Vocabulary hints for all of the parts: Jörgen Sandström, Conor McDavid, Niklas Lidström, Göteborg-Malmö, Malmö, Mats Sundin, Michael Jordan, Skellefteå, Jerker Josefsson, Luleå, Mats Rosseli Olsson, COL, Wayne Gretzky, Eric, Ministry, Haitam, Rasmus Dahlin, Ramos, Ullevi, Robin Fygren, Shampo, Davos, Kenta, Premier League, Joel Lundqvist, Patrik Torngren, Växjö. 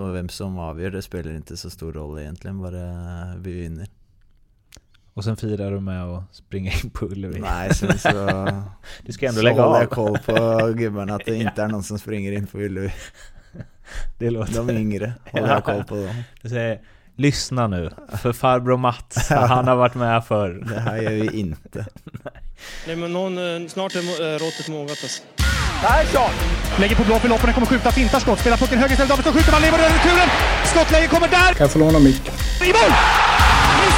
Och vem som avgör det spelar inte så stor roll egentligen, bara vi vinner. Och sen firar du med att springa in på Ullevi. Nej, sen så du ska ändå så lägga av. Jag koll på gubbarna att det inte är någon som springer in på Ullevi. Det låter. De yngre håller jag koll på dem. Du säger, lyssna nu för farbror Mats, han har varit med förr. Det här gör vi inte. Nej, men någon, snart är råttet mågat alltså. Persson lägger på blå för loppen, kommer skjuta, fintar skott, spelar pucken höger istället, Davos skjuter, man lever över returen, skottläge kommer där. Kan jag få låna micken? I mål! Hur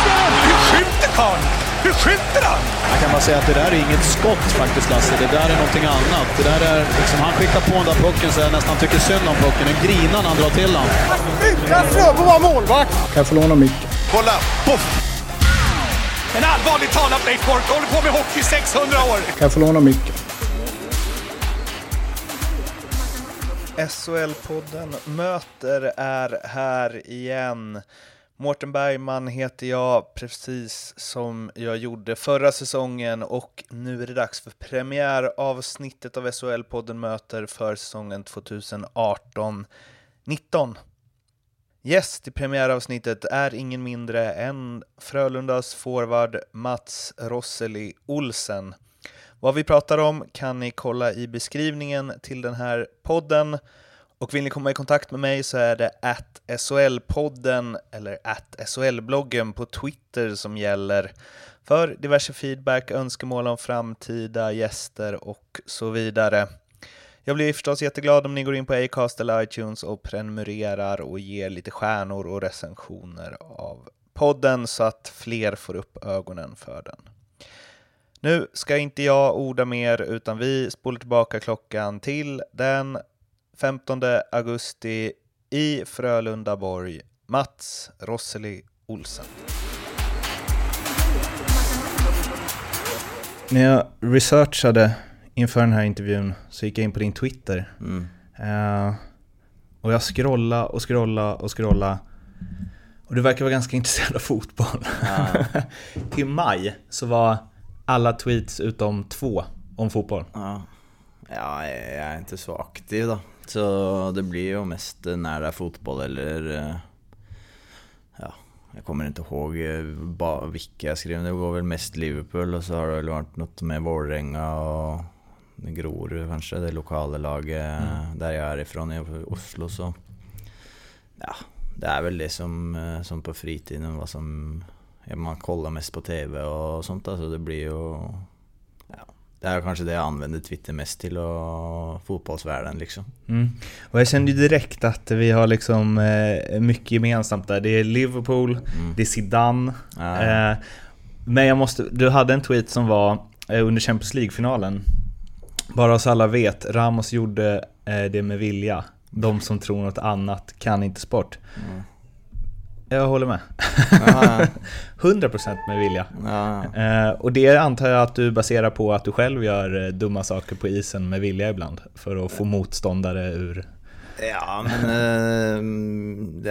skjuter karln? Hur skjuter han? Jag kan bara säga att det där är inget skott faktiskt, Lasse, det där är någonting annat. Det där är liksom, han skickar på den där pucken så jag nästan tycker synd om pucken, den grinar när han drar till han. Utan Fröbo var målvakt! Kan jag få låna micken? Kolla, poff! En allvarlig talad Blake Bork, håller på med hockey 600 år! Kan jag få låna micken? SHL-podden Möter är här igen. Mårten Bergman heter jag, precis som jag gjorde förra säsongen, och nu är det dags för premiäravsnittet av SHL-podden Möter för säsongen 2018-19. Gäst i premiäravsnittet är ingen mindre än Frölundas forward Mats Rosseli Olsson. Vad vi pratar om kan ni kolla i beskrivningen till den här podden. Och vill ni komma i kontakt med mig så är det @SHL-podden eller @SHL-bloggen på Twitter som gäller för diverse feedback, önskemål om framtida gäster och så vidare. Jag blir förstås jätteglad om ni går in på Acast eller iTunes och prenumererar och ger lite stjärnor och recensioner av podden så att fler får upp ögonen för den. Nu ska inte jag orda mer, utan vi spolar tillbaka klockan till den 15 augusti i Frölundaborg. Mats Rosseli Olsson. När jag researchade inför den här intervjun så gick jag in på din Twitter. Och jag scrollade. Och du verkar vara ganska intresserad av fotboll. Till maj så var alla tweets utom 2 om fotboll. Ja, jag är inte så aktiv då. Så det blir ju mest nära fotboll eller... Ja, jag kommer inte ihåg vilka jag skrev. Det var väl mest Liverpool och så har det väl varit något med Vålerenga och Gror kanske, det lokala laget där jag är ifrån i Oslo. Så ja, det är väl det som på fritiden vad som... Man kollar mest på tv och sånt där, så det blir ju... Ja, det är kanske det jag använder Twitter mest till, och fotbollsvärlden liksom. Och jag kände ju direkt att vi har liksom mycket gemensamt där. Det är Liverpool, det är Zidane. Men du hade en tweet som var under Champions League-finalen. Bara så alla vet, Ramos gjorde det med vilja. De som tror något annat kan inte sport. Jag håller med. 100% med vilja. Och det antar jag att du baserar på att du själv gör dumma saker på isen med vilja ibland för att få motståndare ur. Ja, men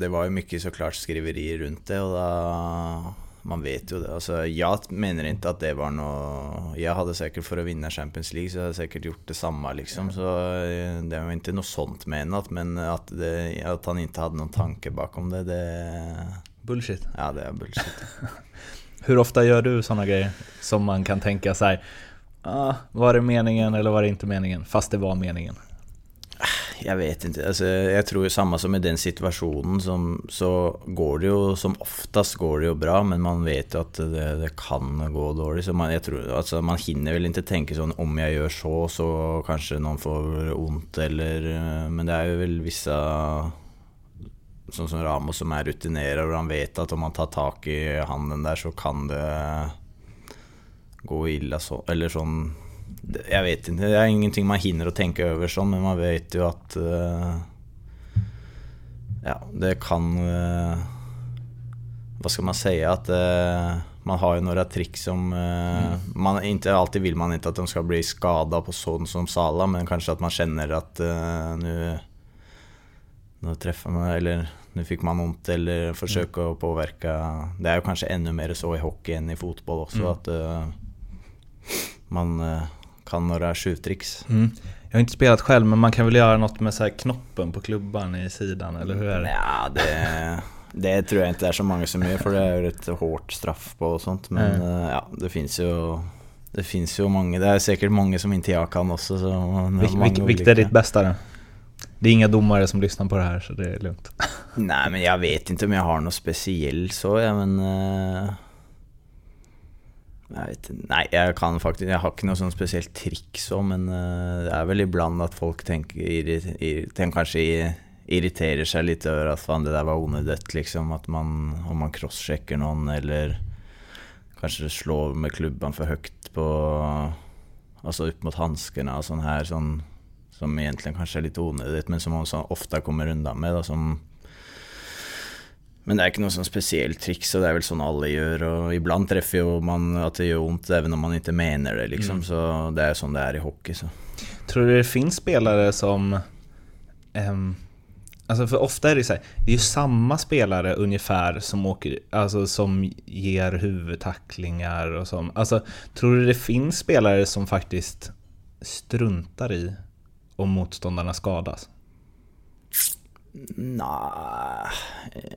det var ju mycket såklart skriverier runt det, och då, man vet ju det. Alltså, jag menar inte att det var något... Jag hade säkert, för att vinna Champions League så hade jag säkert gjort det samma liksom. Så det var inte något sånt menat, men att han inte hade någon tanke bakom det... Bullshit. Ja, det är bullshit. Hur ofta gör du sådana grejer som man kan tänka så här, var det meningen eller var det inte meningen, fast det var meningen? Jag vet inte, alltså, jag tror ju samma som i den situationen så går det ju, som oftast går det ju bra, men man vet ju att det kan gå dåligt, så jag tror, alltså, man hinner väl inte tänka sån, om jag gör så kanske någon får ont eller, men det är ju väl vissa som Ramos som är rutinerad och han vet att om man tar tag i handen där så kan det gå illa så, eller sån. Jag vet inte, det är ingenting man hinner att tänka över så, men man vet ju att ja, det kan vad ska man säga, att man har ju några trick som man inte alltid vill, man inte att de ska bli skadade på sånt som Sala, men kanske att man känner att nu träffar man, eller nu fick man ont, eller försöka påverka. Det är ju kanske ännu mer så i hockey än i fotboll också, att man kan några tjuvtricks. Mm. Jag har inte spelat själv, men man kan väl göra något med så här knoppen på klubban i sidan, eller hur är det? Ja, det tror jag inte är så många som är, för det är ett hårt straff på och sånt. Men ja, det finns ju många. Det är säkert många som inte jag kan också. Vilket är ditt bästa då? Det är inga domare som lyssnar på det här, så det är lugnt. Nej, men jag vet inte om jag har något speciellt så. Jag kan faktiskt. Jag har inte något sånt speciellt trick så, men det är väl ibland att folk tänker kanske irriterar sig lite över att fan, det där var onödigt liksom, att man om man crosscheckar någon eller kanske slår med klubban för högt på, alltså upp mot handskarna och sån här sån, som egentligen kanske är lite onödigt men som man så ofta kommer undan med då, som. Men det är inte något sån speciellt trick, så det är väl sån alla gör, och ibland träffar ju man att det gör ont även om man inte menar det liksom. Mm. Så det är sån det är i hockey så. Tror du det finns spelare som alltså, för ofta är det så här, det är ju samma spelare ungefär som åker, alltså som ger huvudtacklingar och som, alltså tror du det finns spelare som faktiskt struntar i om motståndarna skadas? Nej,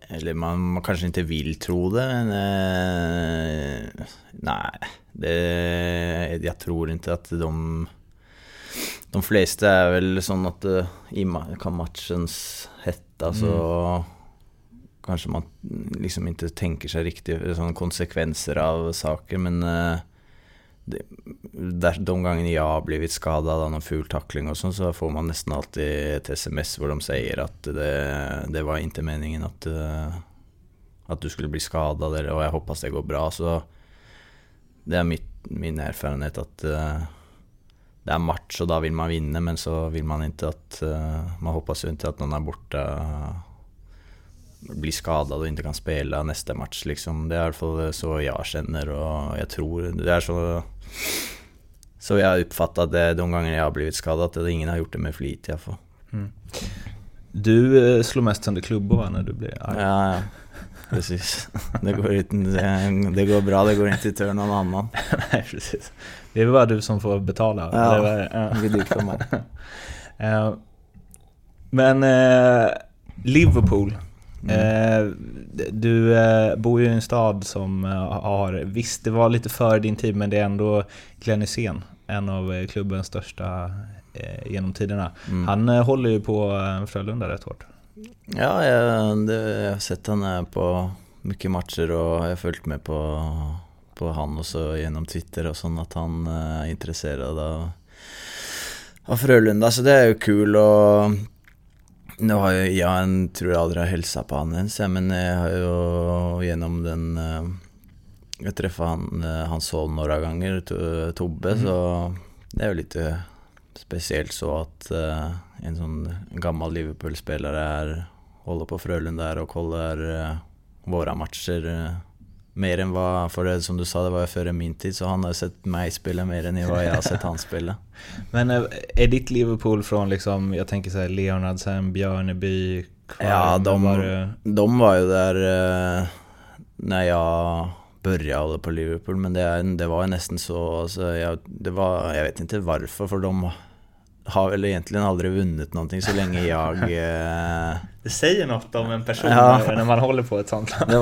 eller man kanske inte vill tro det, men nej, jag tror inte att de flesta är väl sån att i matchens hetta så kanske man liksom inte tänker sig riktigt sån konsekvenser av saker, men de gången jag har blivit skadad av någon ful tackling och sånt, så får man nästan alltid ett sms där de säger att det var inte meningen att du skulle bli skadad, eller, och jag hoppas det går bra. Så det är min erfarenhet att det är match och då vill man vinna, men så vill man inte att man hoppas ju inte att någon är borta, blir skadad och inte kan spela nästa match liksom. Det är i alla fall så jag känner, och jag tror det är så jag uppfattat det de gånger jag har blivit skadad, att ingen har gjort det med flit i alla fall. Mm. Du slår mest sönder klubbor när du blir arg. Ja, precis. Det går bra, det går inte till någon annan. Nej, precis. Det är bara du som får betala. Ja, det är dyrt för mig. Men Liverpool. Du bor ju i en stad som har, visst det var lite före din tid, men det är ändå Glenn Hysén, en av klubbens största genom tiderna. Mm. Han håller ju på Frölunda rätt hårt. Ja, jag har sett han på mycket matcher, och jag har följt med på han och så genom Twitter och sånt, att han är intresserad av Frölunda, så det är ju kul. Och nu har jag tror jag aldrig har hälsat på han ens, men jag har ju genom den, jag träffade han son några gånger, Tobbe. Mm. Så det är ju lite speciellt så att en sån gammal Liverpool-spelare håller på Frölunda där och kollar våra matcher mer än vad, för det som du sa, det var före min tid, så han har sett mig spela mer än vad jag har sett han spela. Men är ditt Liverpool från liksom, jag tänker så här, Leonardsen, Björneby, Kvarn? Ja, de var ju där när jag började på Liverpool, men det var nästan så, alltså, jag vet inte varför, för de har väl egentligen aldrig vunnit någonting så länge jag... Det säger något om en person när man håller på ett sånt. Det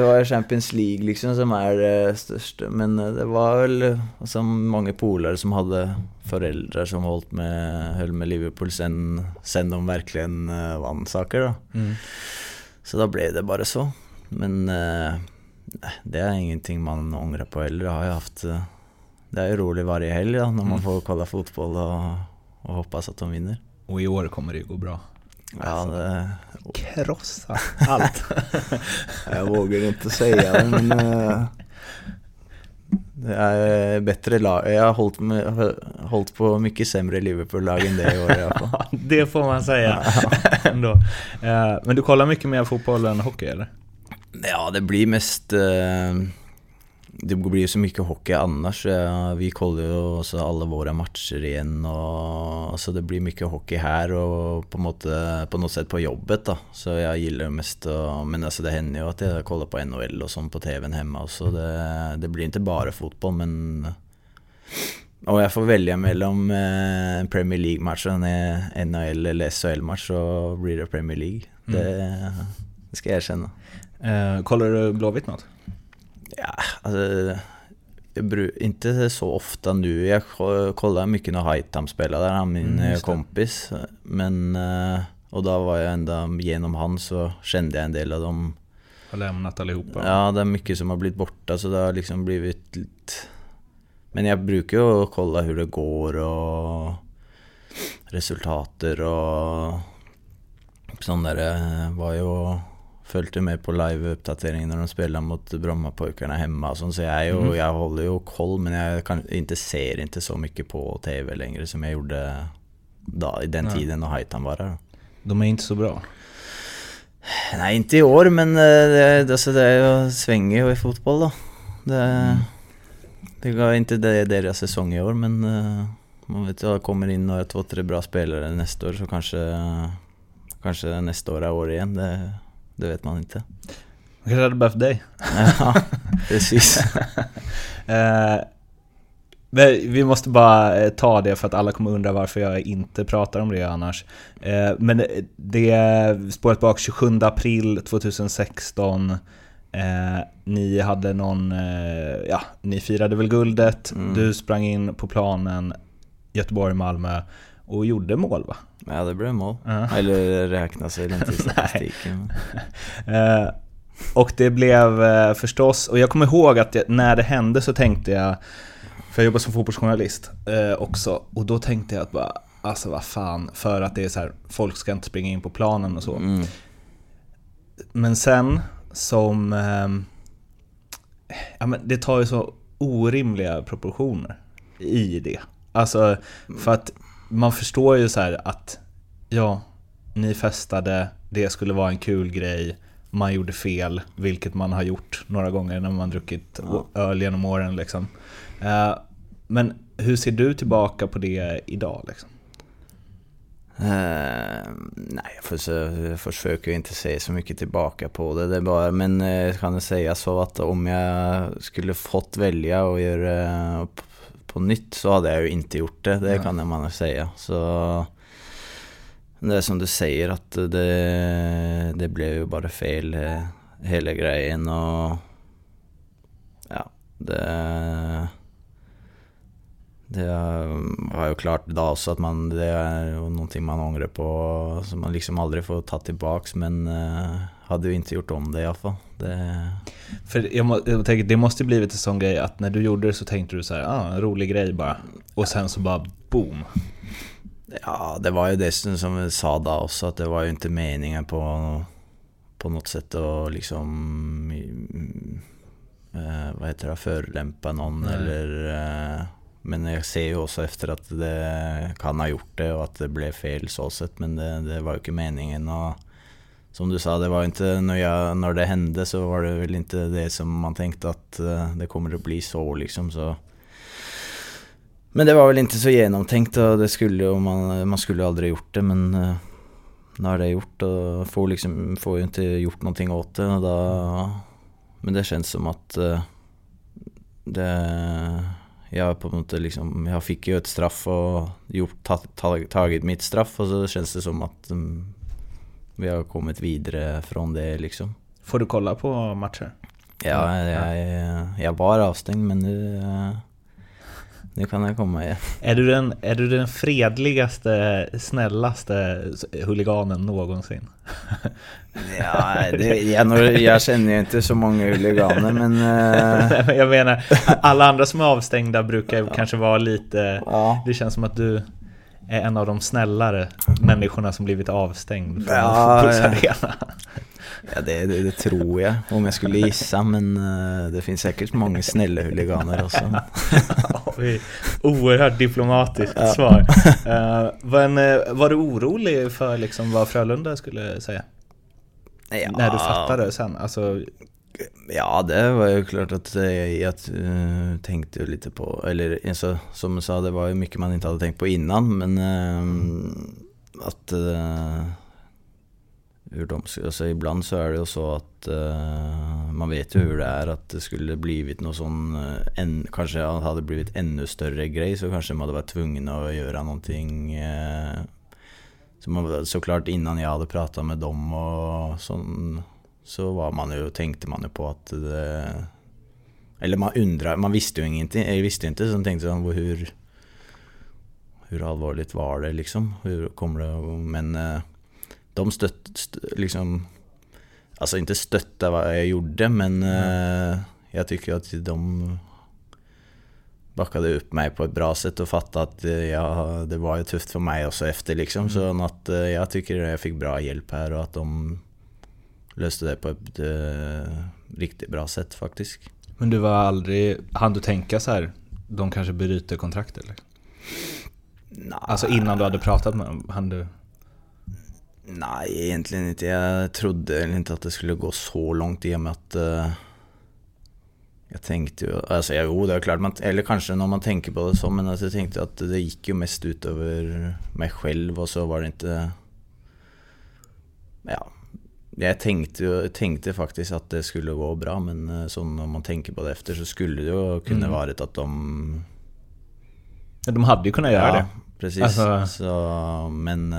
var Champions League liksom som är störst. Men det var väl alltså, många polare som hade föräldrar som höll med Liverpool sen de verkligen vann saker då. Mm. Så då blev det bara så. Men det är ingenting man ångrar på heller. Har jag haft... Det är ju roligt varje helg då, när man får kolla fotboll och hoppas att de vinner. Och i år kommer det gå bra. Ja, alltså, krossa allt. Jag vågar inte säga det, men det är bättre lag. Jag har hållit på mycket sämre Liverpool-lag än det i år. Det får man säga ändå. Men du kollar mycket mer fotboll än hockey, eller? Ja, det blir mest... Det blir ju så mycket hockey annars. Vi kollar ju också alla våra matcher igen, och så det blir mycket hockey här och på något sätt på jobbet då. Så jag gillar mest, men alltså det händer ju att jag kollar på NHL och sånt på TV:n hemma, och så det blir inte bara fotboll, men Och jag får välja mellan Premier League-match och NHL eller SHL-match, så blir det Premier League. Det ska jag erkänna. Kollar du Blåvitt något? Ja, alltså, inte så ofta nu. Jag kollar mycket när Haitam spelade där, han min kompis. Men, och då var jag ända genom han, så kände jag en del av dem. Har lämnat allihopa. Ja, det är mycket som har blivit borta, så det har liksom blivit lite... Men jag brukar ju kolla hur det går och resultater och sånt där. Var ju följde med på live-uppdateringen när de spelade mot Brommapojkarna hemma och sånt, så jag håller ju koll, men jag kan inte ser inte så mycket på TV längre som jag gjorde då, i den tiden när Haitam var där. De är inte så bra. Nej, inte i år, men det är ju svänger ju i fotboll då. Det går inte det deras säsong i år, men man vet ju att kommer in några 2-3 bra spelare nästa år, så kanske nästa år är år igen. Det vet man inte. Kanske hade behövt dig. Ja, precis. Vi måste bara ta det för att alla kommer undra varför jag inte pratar om det annars. Men det spåret bak 27 april 2016. Ni hade någon ni firade väl guldet. Du sprang in på planen Göteborg-Malmö och gjorde mål, va? Ja, det blev mål. Eller räknas sig inte i statistiken. Och det blev förstås, och jag kommer ihåg att när det hände så tänkte jag, för jag jobbar som fotbollsjournalist också, och då tänkte jag att bara, alltså vad fan, för att det är så här, folk ska inte springa in på planen och så. Men sen som men det tar ju så orimliga proportioner i det. Alltså för att man förstår ju så här att ni festade, det skulle vara en kul grej, man gjorde fel, vilket man har gjort några gånger när man druckit öl genom åren liksom. Men hur ser du tillbaka på det idag liksom? Nej, jag försöker inte se så mycket tillbaka på det. Det är bara, men kan jag säga så att om jag skulle fått välja och göra på nytt, så hade jag ju inte gjort det. Det kan man säga. Så det är som du säger, att det blev ju bara fel hela grejen, och det var ju klart då också att det är någonting man ångrar på, som man liksom aldrig får ta tillbaks, men hade ju inte gjort om det i alla fall. För jag tänker, det måste blivit en sån grej att när du gjorde det så tänkte du så här, en rolig grej bara, och sen så bara boom. Ja, det var ju det som vi sa då också, att det var ju inte meningen på något sätt att liksom förolämpa någon. Nej. Eller men jag ser ju också efter att det kan ha gjort det och att det blev fel så sett, men det var ju inte meningen, och som du sa, det var inte när det hände, så var det väl inte det som man tänkte att det kommer att bli så liksom, så. Men det var väl inte så genomtänkt, och det skulle, och man skulle aldrig gjort det, men när det är gjort och får ju inte gjort någonting åt det, och då, men det känns som att det jag på något liksom, jag fick ju ett straff och tagit mitt straff, och så känns det som att vi har kommit vidare från det liksom. Får du kolla på matcher? Ja, jag var avstängd, men nu kan jag komma igen. Är du den fredligaste, snällaste huliganen någonsin? Ja, jag känner ju inte så många huliganer, men... Jag menar, alla andra som är avstängda brukar kanske vara lite... Ja. Det känns som att du är en av de snällare människorna som blivit avstängd från fotbollsarena. Ja, det tror jag, om jag skulle gissa, men det finns säkert många snälla huliganer också. Oerhört diplomatiskt svar. Var du orolig för liksom vad Frölunda skulle säga? När du fattade sen? Alltså... Ja, det var ju klart att jag tänkte lite på, eller alltså, som jag sa, det var ju mycket man inte hade tänkt på innan, men att... hur de ska, alltså ibland så är det ju så att man vet ju hur det är, att det skulle blivit något sån, kanske hade blivit ännu större grej, så kanske man hade varit tvungen att göra någonting så man, såklart innan jag hade pratat med dem och sån, så var man ju, tänkte man ju på att det, eller man undrar, man visste ju ingenting, jag visste inte, så tänkte jag hur allvarligt var det liksom, hur kommer det, men de liksom, alltså inte stötta vad jag gjorde, men jag tycker att de backade upp mig på ett bra sätt och fattade att det var ju tufft för mig också efter liksom, så att jag tycker att jag fick bra hjälp här och att de löste det på ett riktigt bra sätt faktiskt. Men du var aldrig, hann du tänka så här, de kanske bryter kontrakt eller? Nah. Alltså innan du hade pratat med dem, hann du? Nej, egentligen inte. Jag trodde inte att det skulle gå så långt i och med att jag tänkte ju, alltså jo, det är klart, eller kanske när man tänker på det så, men alltså, jag tänkte att det gick ju mest ut över mig själv och så var det inte, ja, jag tänkte faktiskt att det skulle gå bra, men så när man tänker på det efter så skulle det ju kunna varit att de, ja, de hade ju kunnat göra det. Precis. Alltså. Så, men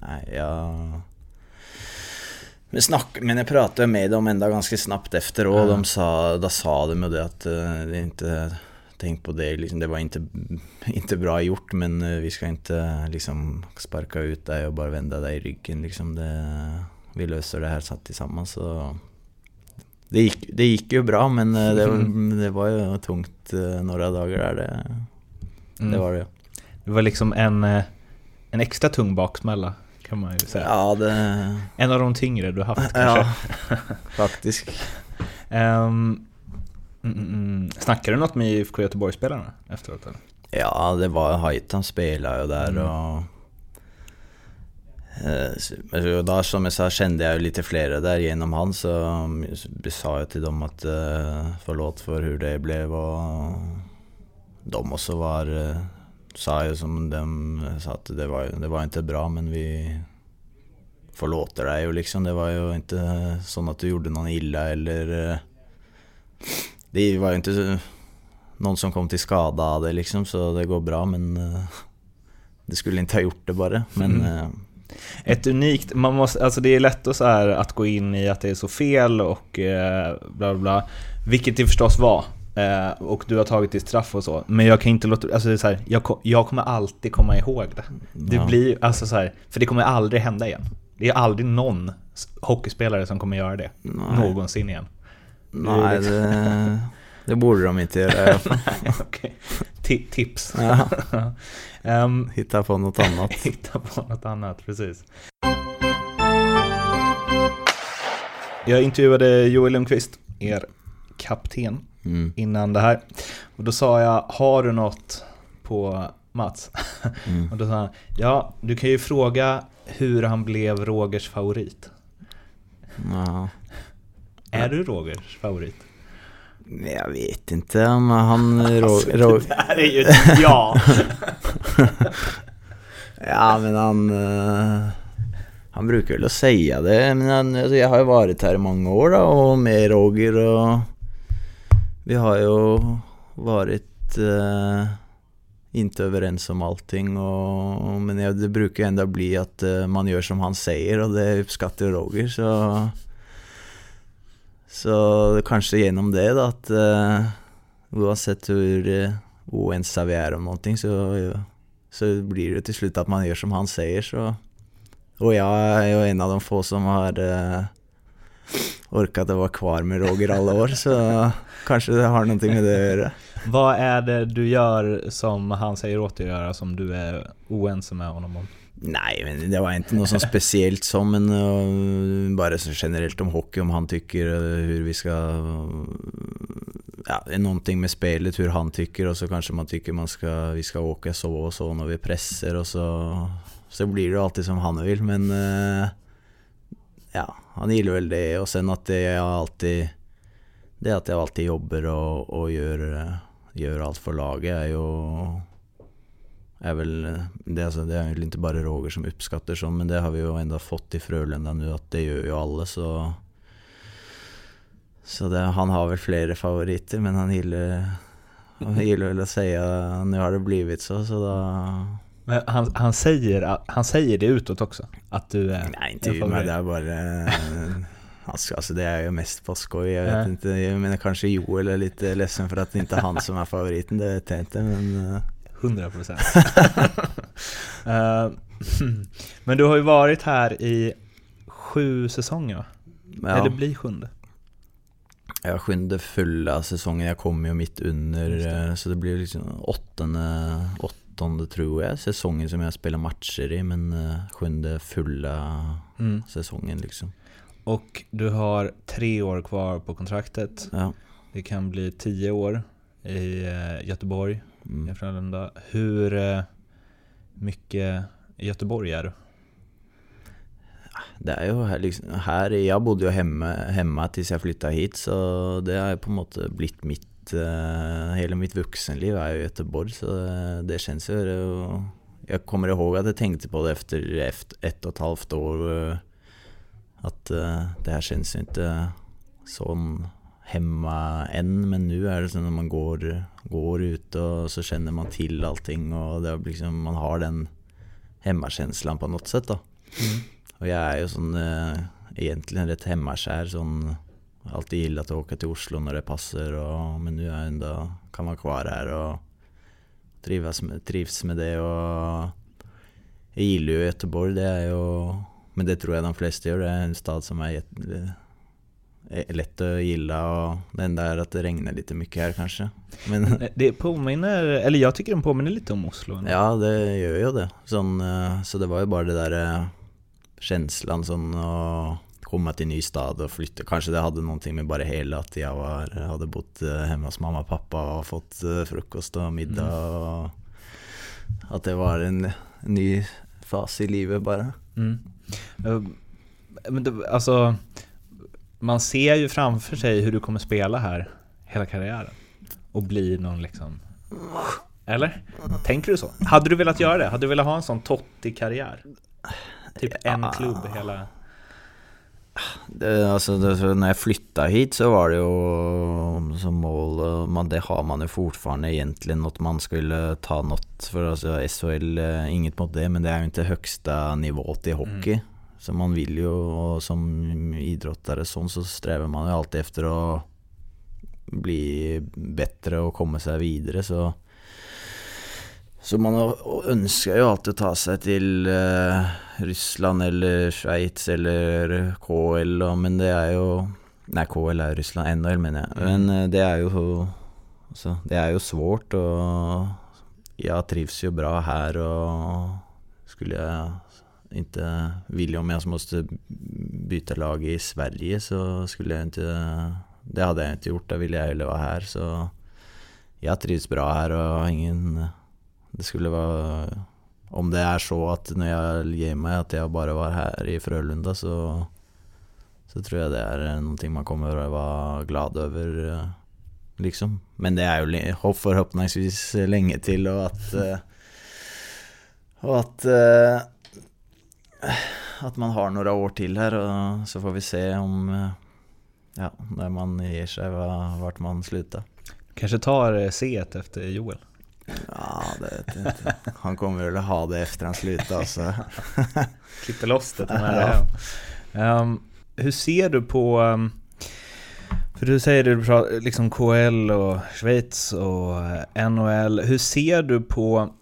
nej, men jag pratade med dem ändå ganska snabbt efter och de sa, då sa de med det att det inte, tänk på det liksom, det var inte bra gjort, men vi ska inte liksom sparka ut dig och bara vända dig i ryggen liksom, vi löser det här satt tillsammans, så det gick ju bra, men det var ju tungt några dagar där, det var det. Det var liksom en extra tung baksmälla kan man ju säga. Ja, en av de tyngre du haft kanske. Ja, faktiskt. Snackade du något med IFK Göteborg-spelarna efteråt? Eller? Ja, det var Haitam spelade ju där och där som jag sa, kände jag ju lite flera där genom han, så sa jag till dem att förlåt för hur det blev, och de också var sa ju som de sa att det var inte bra, men vi förlåter dig och liksom, det var ju inte så att du gjorde någon illa, eller det var ju inte någon som kom till skada av det liksom, så det går bra, men det skulle inte ha gjort det bara, men ett unikt, man måste, alltså det är lätt att, så här, att gå in i att det är så fel och bla bla, vilket det förstås var, och du har tagit ditt straff och så, men jag kan inte låta, alltså det är så här, jag kommer alltid komma ihåg det. Det blir alltså så här, för det kommer aldrig hända igen. Det är aldrig någon hockeyspelare som kommer göra det någonsin igen. Nej, det borde de inte göra. Nej, okay. Tips. Hitta på något annat. Hitta på något annat, precis. Jag intervjuade Joel Lundqvist, er kapten, innan det här. Och då sa jag, har du något på Mats? Och då sa han, ja, du kan ju fråga hur han blev Rogers favorit. Ja. Är du Rogers favorit? Jag vet inte, men han alltså, det där är ju ja. Ja, men han brukar väl säga det, men alltså, jag har ju varit här i många år då, och med Roger, och vi har ju varit inte överens om allting, och men det brukar ändå bli att man gör som han säger, och det uppskattar Roger, så kanske genom det då, att oavsett hur oensa vi är om någonting, så blir det till slut att man gör som han säger, så. Och jag är ju en av de få som har orkat att vara kvar med Roger alla år, så kanske det har någonting med det att göra. Vad är det du gör som han säger åt dig att göra som du är oense med honom om? Nej, men det var inte något så speciellt som, men bara så generellt om hockey, om han tycker hur vi ska, ja, någonting med spelet, hur han tycker, och så kanske man tycker vi ska åka så och så när vi pressar, och så blir det alltid som han vill, men ja, han gillar väl det, och sen att jag alltid jobbar och gör allt för laget är ju är väl det, alltså, det är ju inte bara Roger som uppskattar så, men det har vi ju ändå fått i Frölunda nu att det gör ju alla så det, han har väl flera favoriter, men han gillar väl att säga nu har det blivit så då. Men han säger det utåt också att du är. Nej, inte ju, men det är bara alltså det är ju mest på skoj. Jag vet inte, jag menar kanske Joel är lite ledsen för att det inte är han som är favoriten, det vet jag inte, men 100%. Men du har ju varit här i 7 säsonger. Ja. Eller blir 7:e. Jag sjunde fulla säsongen, jag kom ju mitt under det. Så det blir liksom 8:e tror jag, säsongen som jag spelar matcher i, men 7:e fulla säsongen liksom. Och du har 3 år kvar på kontraktet. Ja. Det kan bli 10 år i Göteborg. Hur mycket i Göteborg är du? Det är ju här, liksom, här jag bodde ju hemma tills jag flyttade hit, så det har på något sätt blivit mitt hela mitt vuxenliv är i Göteborg, så det känns ju, jag kommer ihåg att jag tänkte på det efter 1,5 år att det här känns inte sån hemma än, men nu är det så när man går ut och så känner man till allting och det är liksom, man har den hemmakänslan på något sätt då. Och jag är ju sån egentligen rätt hemmakär, sån alltid gillat att åka till Oslo när det passar, och men nu är jag ändå, kan vara kvar här och trivs med det, och jag gillar ju Göteborg, det är ju, men det tror jag de flesta gör, det är en stad som är lätt att gilla, och den där att det regnar lite mycket här kanske. Men det påminner, eller jag tycker den påminner lite om Oslo. Ja, det gör ju det. Så det var ju bara det där känslan som att komma till en ny stad och flytta. Kanske det hade någonting med bara hela att jag hade bott hemma hos mamma och pappa och fått frukost och middag och att det var en ny fas i livet bara. Men det, alltså, man ser ju framför sig hur du kommer spela här hela karriären och bli någon liksom, eller? Tänker du så? Hade du velat göra det? Hade du velat ha en sån Totti-karriär? Typ en klubb hela... Det, när jag flyttade hit så var det ju som mål, men det har man ju fortfarande egentligen, att man skulle ta något för, alltså, SHL, inget mot det, men det är ju inte högsta nivå till hockey. Så man vill ju, och som idrottare så strävar man ju alltid efter att bli bättre och komma sig vidare, så man önskar ju alltid ta sig till Ryssland eller Schweiz eller CHL, men det är ju, nej, CHL är Ryssland, NHL menar jag, men det är ju, alltså, det är ju svårt, och jag trivs ju bra här, och skulle jag inte vilja, om jag måste byta lag i Sverige så skulle jag inte, det hade jag inte gjort, det ville jag ju vara här, så jag trivs bra här, och ingen, det skulle vara, om det är så att när jag ger mig att jag bara var här i Frölunda, så tror jag det är någonting man kommer att vara glad över liksom, men det är ju förhoppningsvis länge till, och att man har några år till här, och så får vi se om, ja, när man ger sig vart man slutar. Kanske tar C1 efter Joel. Ja, det vet jag inte. Han kommer väl ha det efter han slutar, alltså. Klipper loss det här. Ja. Hur ser du på, för du säger du pratar liksom KL och Schweiz och NHL. Hur ser du på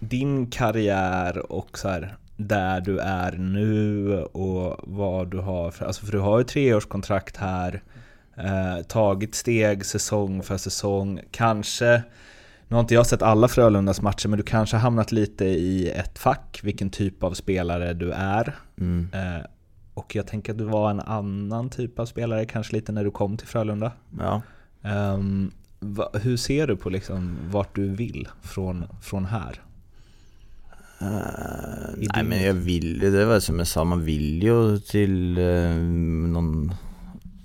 din karriär och så här, där du är nu och vad du har för, alltså, för du har ju 3-årskontrakt här, tagit steg säsong för säsong, kanske, nu har inte jag sett alla Frölundas matcher, men du kanske har hamnat lite i ett fack, vilken typ av spelare du är. Och jag tänker att du var en annan typ av spelare kanske lite när du kom till Frölunda. Ja. Hur ser du på liksom vart du vill från här? Nej, men jag vill, det var som jag sa, man vill ju till någon,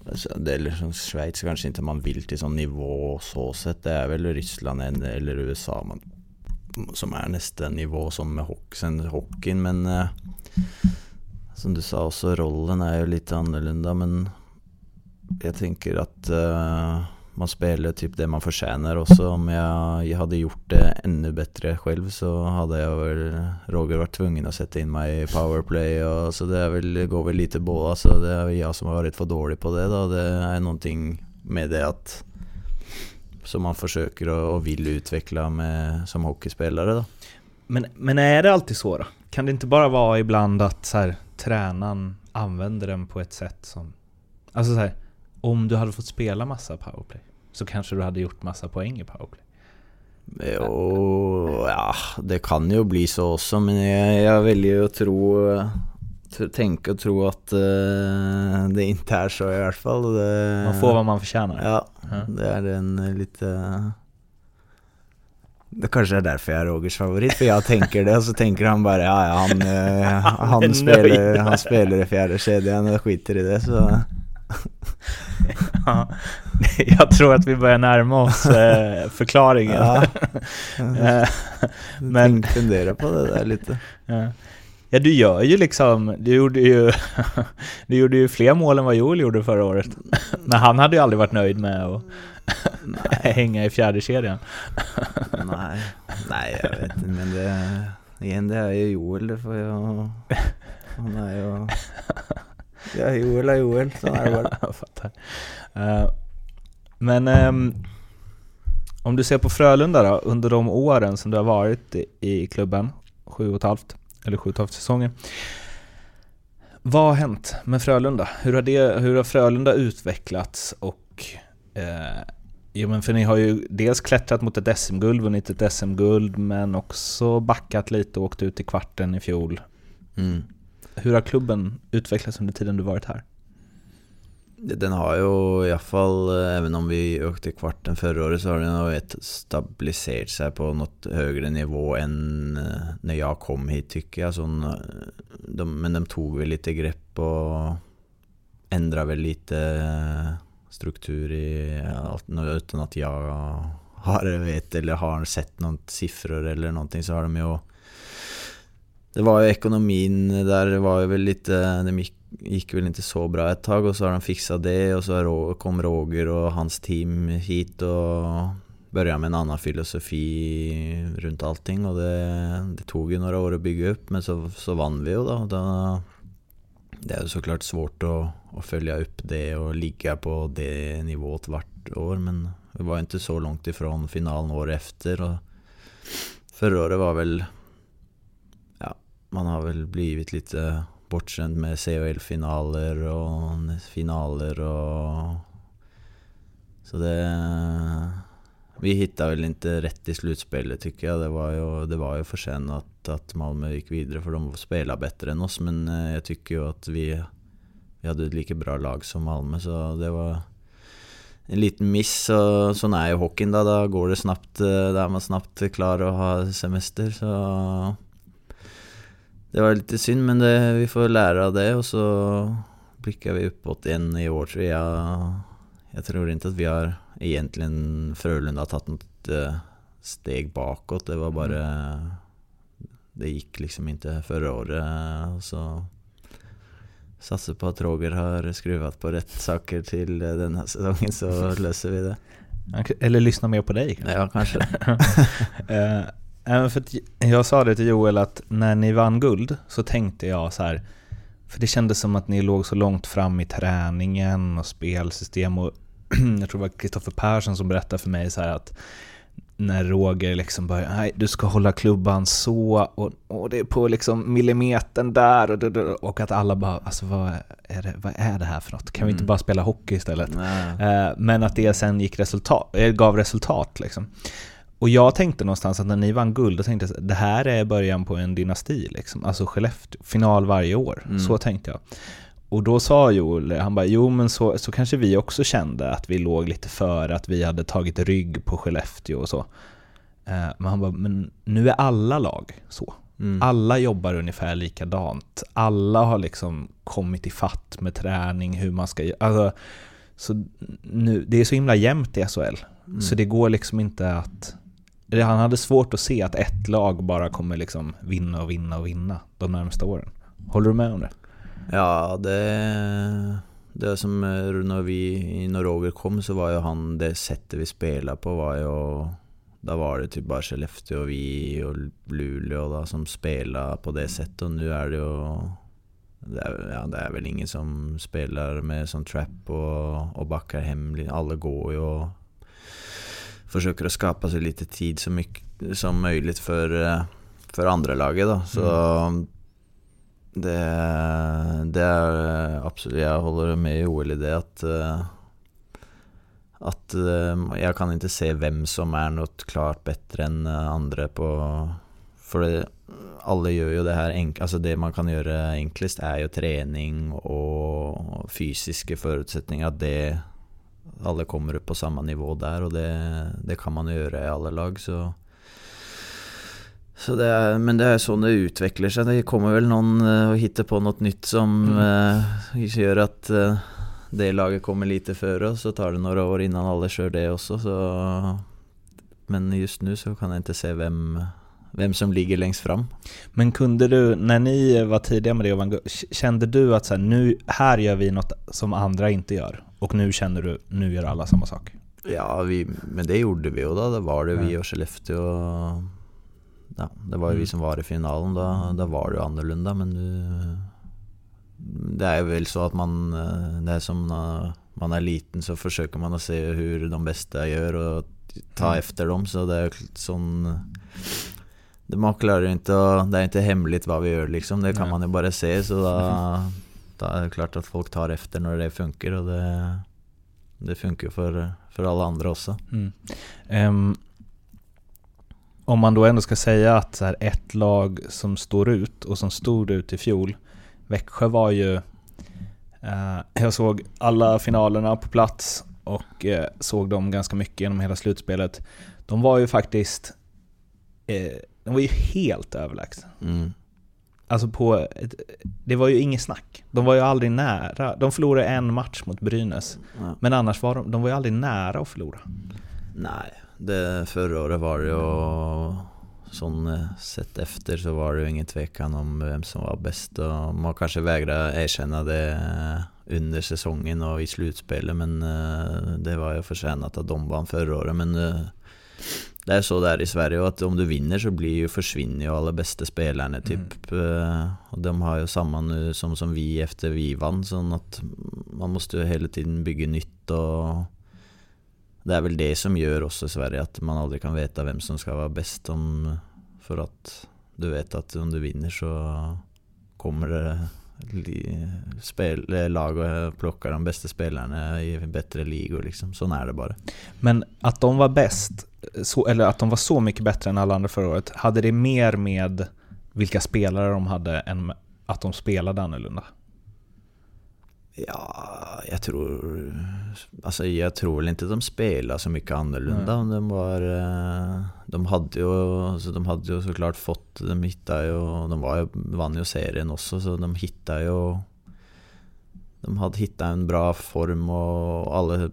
alltså, det är som Schweiz kanske inte man vill till sån nivå, så sett det är väl Ryssland eller USA man som är nästa nivå som med hockeyn, men som du sa så rollen är ju lite annorlunda, men jag tänker att man spelar typ det man förtjänar, och så om jag hade gjort det ännu bättre själv så hade jag väl Roger varit tvungen att sätta in mig i powerplay, och så det är väl, går väl lite båda, så det är jag som har varit för dålig på det då. Det är någonting med det att som man försöker och vill utveckla med som hockeyspelare då. Men är det alltid så då? Kan det inte bara vara ibland att så här, tränaren använder den på ett sätt som, alltså så här, om du hade fått spela massa powerplay så kanske du hade gjort massa poäng i powerplay. Jo, ja, det kan ju bli så också, men jag väljer att tänka och tro att det inte är så i alla fall. Det, man får vad man förtjänar. Ja, det är en lite... Det kanske är därför jag är Rogers favorit, för jag tänker det och så tänker han bara han spelar i fjärde kedjan och skiter i det så... Ja, jag tror att vi börjar närma oss förklaringen. Ja. Men fundera på det där lite. Ja, du gör ju liksom, du gjorde ju fler mål än vad Joel gjorde förra året. Men han hade ju aldrig varit nöjd med att hänga i fjärde kedjan. Nej, jag vet inte, men det är ju Joel, för han är ju... Ja, Joel, så är det. Jag fattar. Men om du ser på Frölunda då, under de åren som du har varit i klubben, 7,5 säsonger. Vad har hänt med Frölunda? Hur har Frölunda utvecklats? Och för ni har ju dels klättrat mot ett SM-guld, vunnit ett SM-guld, men också backat lite och åkt ut i kvarten i fjol. Mm. Hur har klubben utvecklats under tiden du varit här? Den har ju i alla fall, även om vi åkte i kvarten förra året, så har den nog stabiliserat sig på något högre nivå än när jag kom hit, tycker jag. Men de tog väl lite grepp och ändrade väl lite struktur i allt, utan att jag har sett några siffror eller någonting, så har de ju... Det var ju ekonomin där, var ju väl lite, det gick väl inte så bra ett tag, och så har de fixat det, och så kom Roger och hans team hit och började med en annan filosofi runt allting, och det tog ju några år att bygga upp, men så vann vi ju då. Det är ju såklart svårt att följa upp det och ligga på det nivået vart år, men det var inte så långt ifrån finalen år efter, och förra året var väl... Man har väl blivit lite bortskämd med CHL-finaler och finaler, och så vi hittade väl inte rätt i slutspelet, tycker jag. Det var ju för sen att Malmö gick vidare, för de spelade bättre än oss, men jag tycker ju att vi hade ett lika bra lag som Malmö, så det var en liten miss, och sån är ju hockeyn då går det snabbt, där man snabbt klarar att ha semester, så det var lite synd, men vi får lära det, och så blickar vi uppåt igen i år. Så jag tror inte att vi har egentligen Frölunda tagit något steg bakåt. Det var bara, det gick liksom inte förra året. Så satsar på att Roger har skruvat på rätt saker till den här säsongen, så löser vi det. Eller lyssna mer på dig kanske. Ja, kanske. Även för jag sa det till Joel att när ni vann guld så tänkte jag så här, för det kändes som att ni låg så långt fram i träningen och spelsystem, och jag tror det var Kristoffer Persson som berättade för mig så här att när Roger liksom börjar, nej du ska hålla klubban så och det är på liksom millimetern där och att alla bara, alltså vad är det här för något? Kan vi inte bara spela hockey istället? Men att det sen gav resultat liksom. Och jag tänkte någonstans att när ni vann guld, då tänkte jag att det här är början på en dynasti liksom. Alltså Skellefteå, final varje år. Mm. Så tänkte jag. Och då sa Joel, han bara, jo men så kanske vi också kände att vi låg lite för, att vi hade tagit rygg på Skellefteå och så. Men han bara, men nu är alla lag så. Mm. Alla jobbar ungefär likadant. Alla har liksom kommit i fatt med träning, hur man ska... Alltså, så nu, det är så himla jämnt i SHL. Mm. Så det går liksom inte att... han hade svårt att se att ett lag bara kommer liksom vinna och vinna och vinna de närmaste åren. Håller du med om det? Ja, det som när vi när Roger kom så var ju han det sättet vi spelade på var ju då var det typ bara Skellefteå och vi och Luleå då som spelade på det sättet och nu är det ju det är väl ingen som spelar med sån trap och backar hem. Alla går ju och försöker att skapa sig lite tid så mycket som möjligt för andra laget då. Så det är absolut, jag håller med Joel i det att jag kan inte se vem som är något klart bättre än andra på för det, alla gör ju det här alltså det man kan göra enklast är ju träning och fysiska förutsättningar att det alla kommer upp på samma nivå där och det kan man göra i alla lag så det är, men det är så det utvecklar sig. Det kommer väl någon att hitta på något nytt som gör att det laget kommer lite före oss så tar det några år innan alla kör det också så. Men just nu så kan jag inte se vem som ligger längst fram. Men kunde du, när ni var tidiga med det, kände du att så här, nu här gör vi något som andra inte gör och nu känner du, nu gör alla samma sak? Ja, men det gjorde vi och då var det vi och Skellefteå och ja, det var ju vi som var i finalen då var det annorlunda men det är väl så att man det är som när man är liten så försöker man att se hur de bästa gör och ta efter dem så det är sån man klarar inte det är inte hemligt vad vi gör liksom det kan man ju bara se så då är det klart att folk tar efter när det funkar och det funkar för alla andra också. Om man då ändå ska säga att så här, ett lag som står ut och som stod ut i fjol, Växjö var ju jag såg alla finalerna på plats och såg dem ganska mycket genom hela slutspelet. De var ju faktiskt de var ju helt överlägsna. Alltså det var ju inget snack. De var ju aldrig nära. De förlorade en match mot Brynäs. Men annars var de var ju aldrig nära att förlora. Nej, det förra året var det ju sån sett efter så var det ju ingen tvekan om vem som var bäst och man kanske vägrade erkänna det under säsongen och i slutspelet men det var ju förtjänat att de vann förra året men det är så där i Sverige att om du vinner så blir ju försvinner ju alla bästa spelarna typ och de har ju samma nu som vi efter vi vann så att man måste ju hela tiden bygga nytt och det är väl det som gör också i Sverige att man aldrig kan veta vem som ska vara bäst om för att du vet att om du vinner så kommer det lag och plockar de bästa spelarna i bättre ligor liksom. Sån är det bara. Men att de var bäst så, eller att de var så mycket bättre än alla andra förra året, hade det mer med vilka spelare de hade än att de spelade annorlunda? Ja, jag tror väl inte att de spelade så mycket annorlunda. De hade ju såklart fått de hittade ju vann ju serien också så de hittade ju de hade hittat en bra form och alla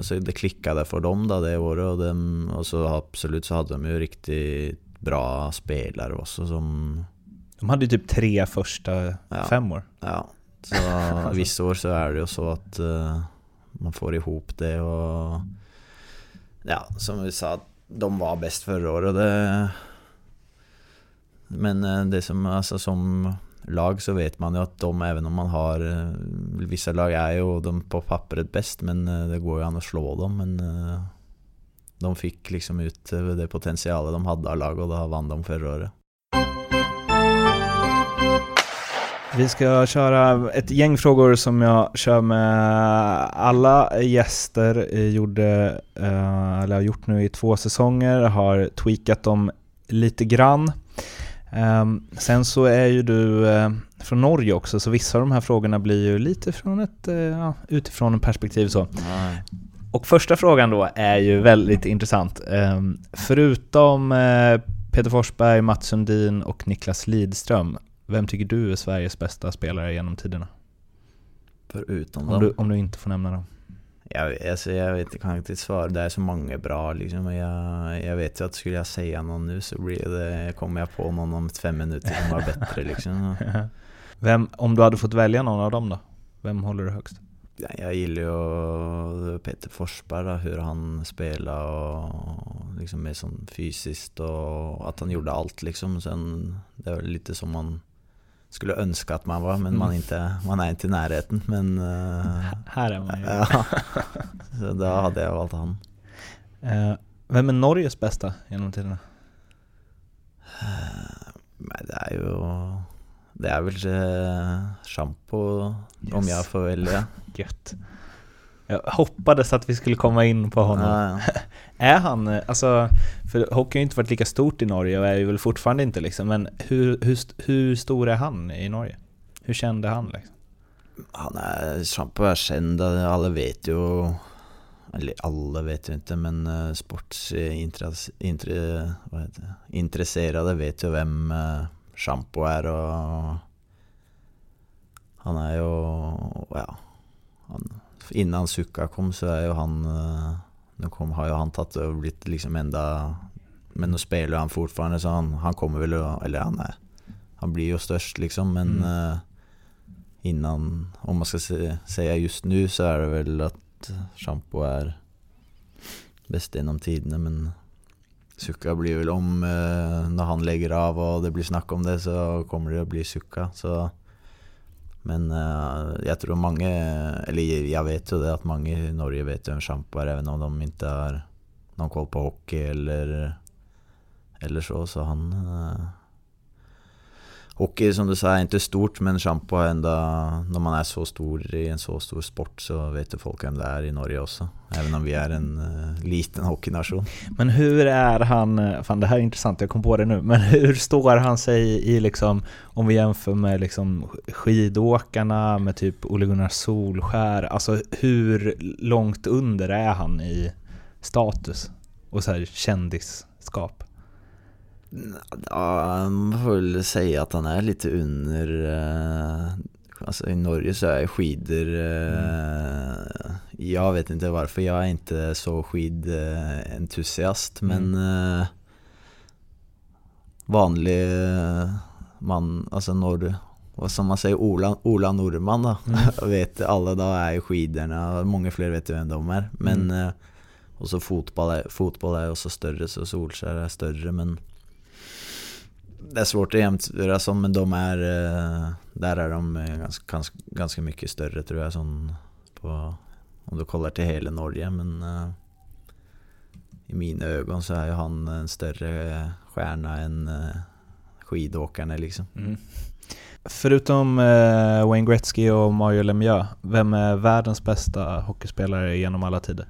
så det klickade för dem då det året och dem och så absolut så hade de ju riktigt bra spelare också som de hade typ tre första 5 år. Ja. Så vissa år så är det ju så att man får ihop det och ja, som vi sa de var bäst förra året det, men det som, alltså, som lag så vet man ju att de även om man har vissa lag är ju de på pappret bäst men det går ju an att slå dem men de fick liksom ut det potentialet de hade av lag och då vann de förra året. Vi ska köra ett gäng frågor som jag kör med alla gäster. Jag har gjort nu i 2 säsonger. Har tweakat dem lite grann. Sen så är ju du från Norge också. Så vissa av de här frågorna blir ju lite från utifrån en perspektiv. Så. Nej. Och första frågan då är ju väldigt intressant. Förutom Peter Forsberg, Mats Sundin och Niklas Lidström. Vem tycker du är Sveriges bästa spelare genom tiderna? Förutom dem. Om du inte får nämna dem. Jag vet, kan inte svara. Det är så många bra liksom. Jag vet ju att skulle jag säga någon nu så blir det, kommer jag på någon om 5 minuter som var bättre liksom. Vem, om du hade fått välja någon av dem då? Vem håller du högst? Ja, jag gillar ju Peter Forsberg då, hur han spelar och liksom med sån fysiskt och att han gjorde allt liksom. Sen det var lite som man skulle önska att man var, men man är inte i närheten, men här är man ju. Ja. Så då hade jag valt han. Vem är Norges bästa genom tiderna? Men det är ju, det är väl Shampo, yes, om jag får välja. Gött. Jag hoppades att vi skulle komma in på honom. Ja. Är han, alltså, för hockey har ju inte varit lika stort i Norge och är ju väl fortfarande inte liksom, men hur stor är han i Norge? Hur kände han liksom? Han är, Shampo är känd, alla vet ju inte, men sportsintresserade vet ju vem Shampo är, och han är ju, ja, han, innan Zucca kom så är ju han, nu kom, har ju han tagit och blivit liksom enda, men nu spelar han fortfarande, så han kommer väl, eller han blir ju störst liksom, men innan, om man ska säga just nu, så är det väl att Shampo är bäst inom tiderna, men Zucca blir väl, om när han lägger av och det blir snack om det, så kommer det att bli Zucca, så. Men jag tror många, eller jag vet ju det, att många i Norge vet ju en Shampo är, även om de inte har någon koll på hockey eller så han hockey, som du sa, är inte stort, men Shampo är ändå, när man är så stor i en så stor sport, så vet ju folk vem det är i Norge också, även om vi är en liten hockeynation. Men hur är han, fan det här är intressant, jag kom på det nu, men hur står han sig i liksom, om vi jämför med liksom skidåkarna, med typ Ole Gunnar Solskjär, alltså hur långt under är han i status och så här kändisskap? Ja, man får väl säga att han är lite under, alltså i Norge så är skidor, jag vet inte varför, jag är inte så skidentusiast, men vanlig man, alltså norr, och som man säger, Ola Nordman då, vet alla, då är ju skidorna, många fler vet ju vem de är, men och så fotboll är också större, så Solskär är större, men det är svårt att jämföra som, men de är, där är de ganska mycket större, tror jag, som på, om du kollar till hela Norge, men i mina ögon så är ju han en större stjärna än skidåkarna liksom. Förutom Wayne Gretzky och Mario Lemieux, vem är världens bästa hockeyspelare genom alla tider?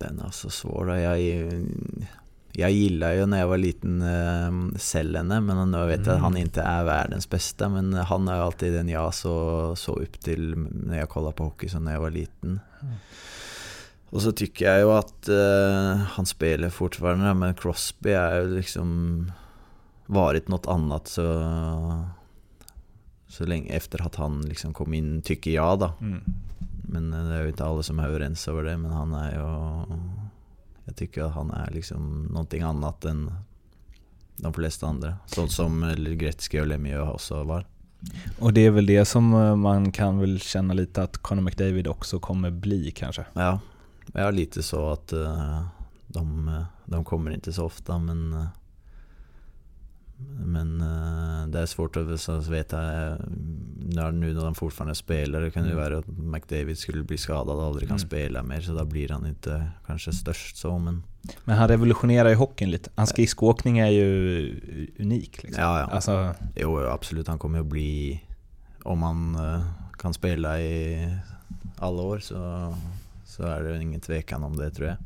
Den är så svår. Jag gillar ju när jag var liten Sellene, men nu vet jag att han inte är världens bästa, men han är alltid den jag så upp till när jag kollade på hockey, så när jag var liten. Och så tycker jag ju att han spelar fortfarande, men Crosby är ju liksom varit något annat så länge efter att han liksom kom in, tycker jag då. Men det är ju inte alla som är överens över det, men han är ju, jag tycker att han är liksom någonting annat än de flesta andra, sånt som Gretzky och Lemieux också var. Och det är väl det som man kan väl känna lite att Conor McDavid också kommer bli kanske. Ja, jag är lite så att de kommer inte så ofta, men det är svårt att veta nu när de fortfarande spelar. Det kan ju vara att McDavid skulle bli skadad och aldrig kan spela mer, så då blir han inte kanske störst så, men han revolutionerar ju hockeyn lite. Hans skridskoåkning är ju unik liksom. Ja. Alltså, jo, absolut, han kommer att bli, om han kan spela i alla år, så är det ingen tvekan om det, tror jag.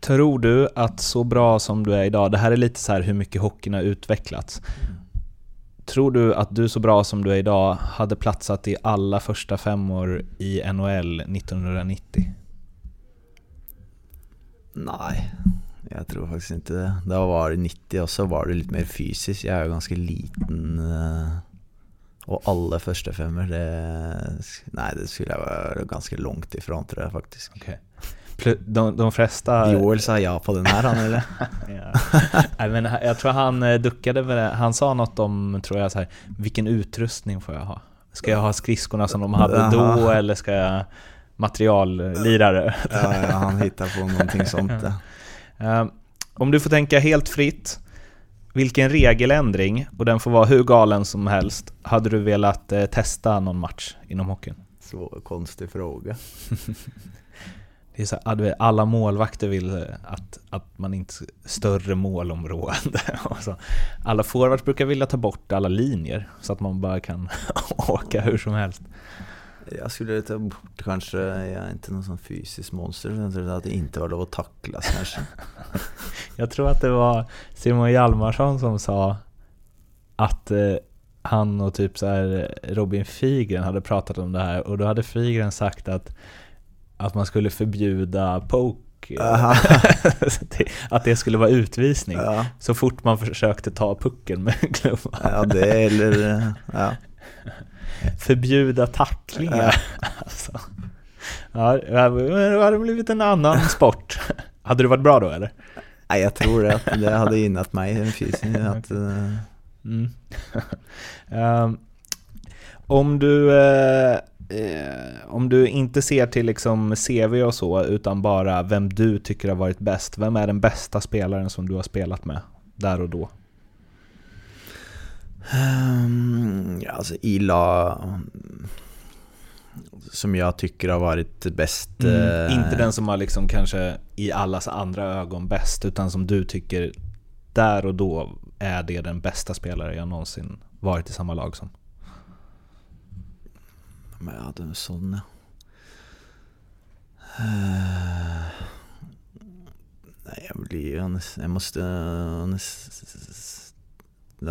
Tror du att så bra som du är idag, det här är lite så här hur mycket hockeyn har utvecklats. Tror du att du så bra som du är idag hade platsat i alla första 5 år i NHL 1990? Nej, jag tror faktiskt inte det. Det var 90 och så var det lite mer fysiskt. Jag är ganska liten Och alla första femmer, det skulle jag vara ganska långt ifrån, tror jag faktiskt. Okay. De flesta... Joel sa ja på den här, han eller? Ja. Men jag tror han duckade med det. Han sa något om, tror jag, så här, vilken utrustning får jag ha? Ska jag ha skridskorna som de hade då, eller ska jag materiallirare? Ja, han hittar på någonting sånt. Ja. Om du får tänka helt fritt, vilken regeländring, och den får vara hur galen som helst, hade du velat testa någon match inom hockeyn? Så konstig fråga. Det är så här, alla målvakter vill att man inte större målområde. Alla forwards brukar vilja ta bort alla linjer så att man bara kan åka hur som helst. Jag skulle ta bort kanske, jag är inte någon sån fysisk monster, men jag tror att det inte var lov att tacklas kanske. Jag tror att det var Simon Hjalmarsson som sa att han och typ så här Robin Fygren hade pratat om det här, och då hade Fygren sagt att man skulle förbjuda poke. Att det skulle vara utvisning. Ja. Så fort man försökte ta pucken med klubban. Ja, det eller ja. Förbjuda tacklingar. Ja. Alltså. Ja, det hade blivit en annan sport. Hade du varit bra då eller? Nej, jag tror att det hade gynnat mig i fysiken att om du inte ser till liksom CV och så, utan bara vem du tycker har varit bäst. Vem är den bästa spelaren som du har spelat med där och då? Alltså Ila som jag tycker har varit bäst. Inte den som har liksom kanske i allas andra ögon bäst, utan som du tycker där och då är det den bästa spelare jag någonsin varit i samma lag som. Men jag hade en sån. Nej, jag måste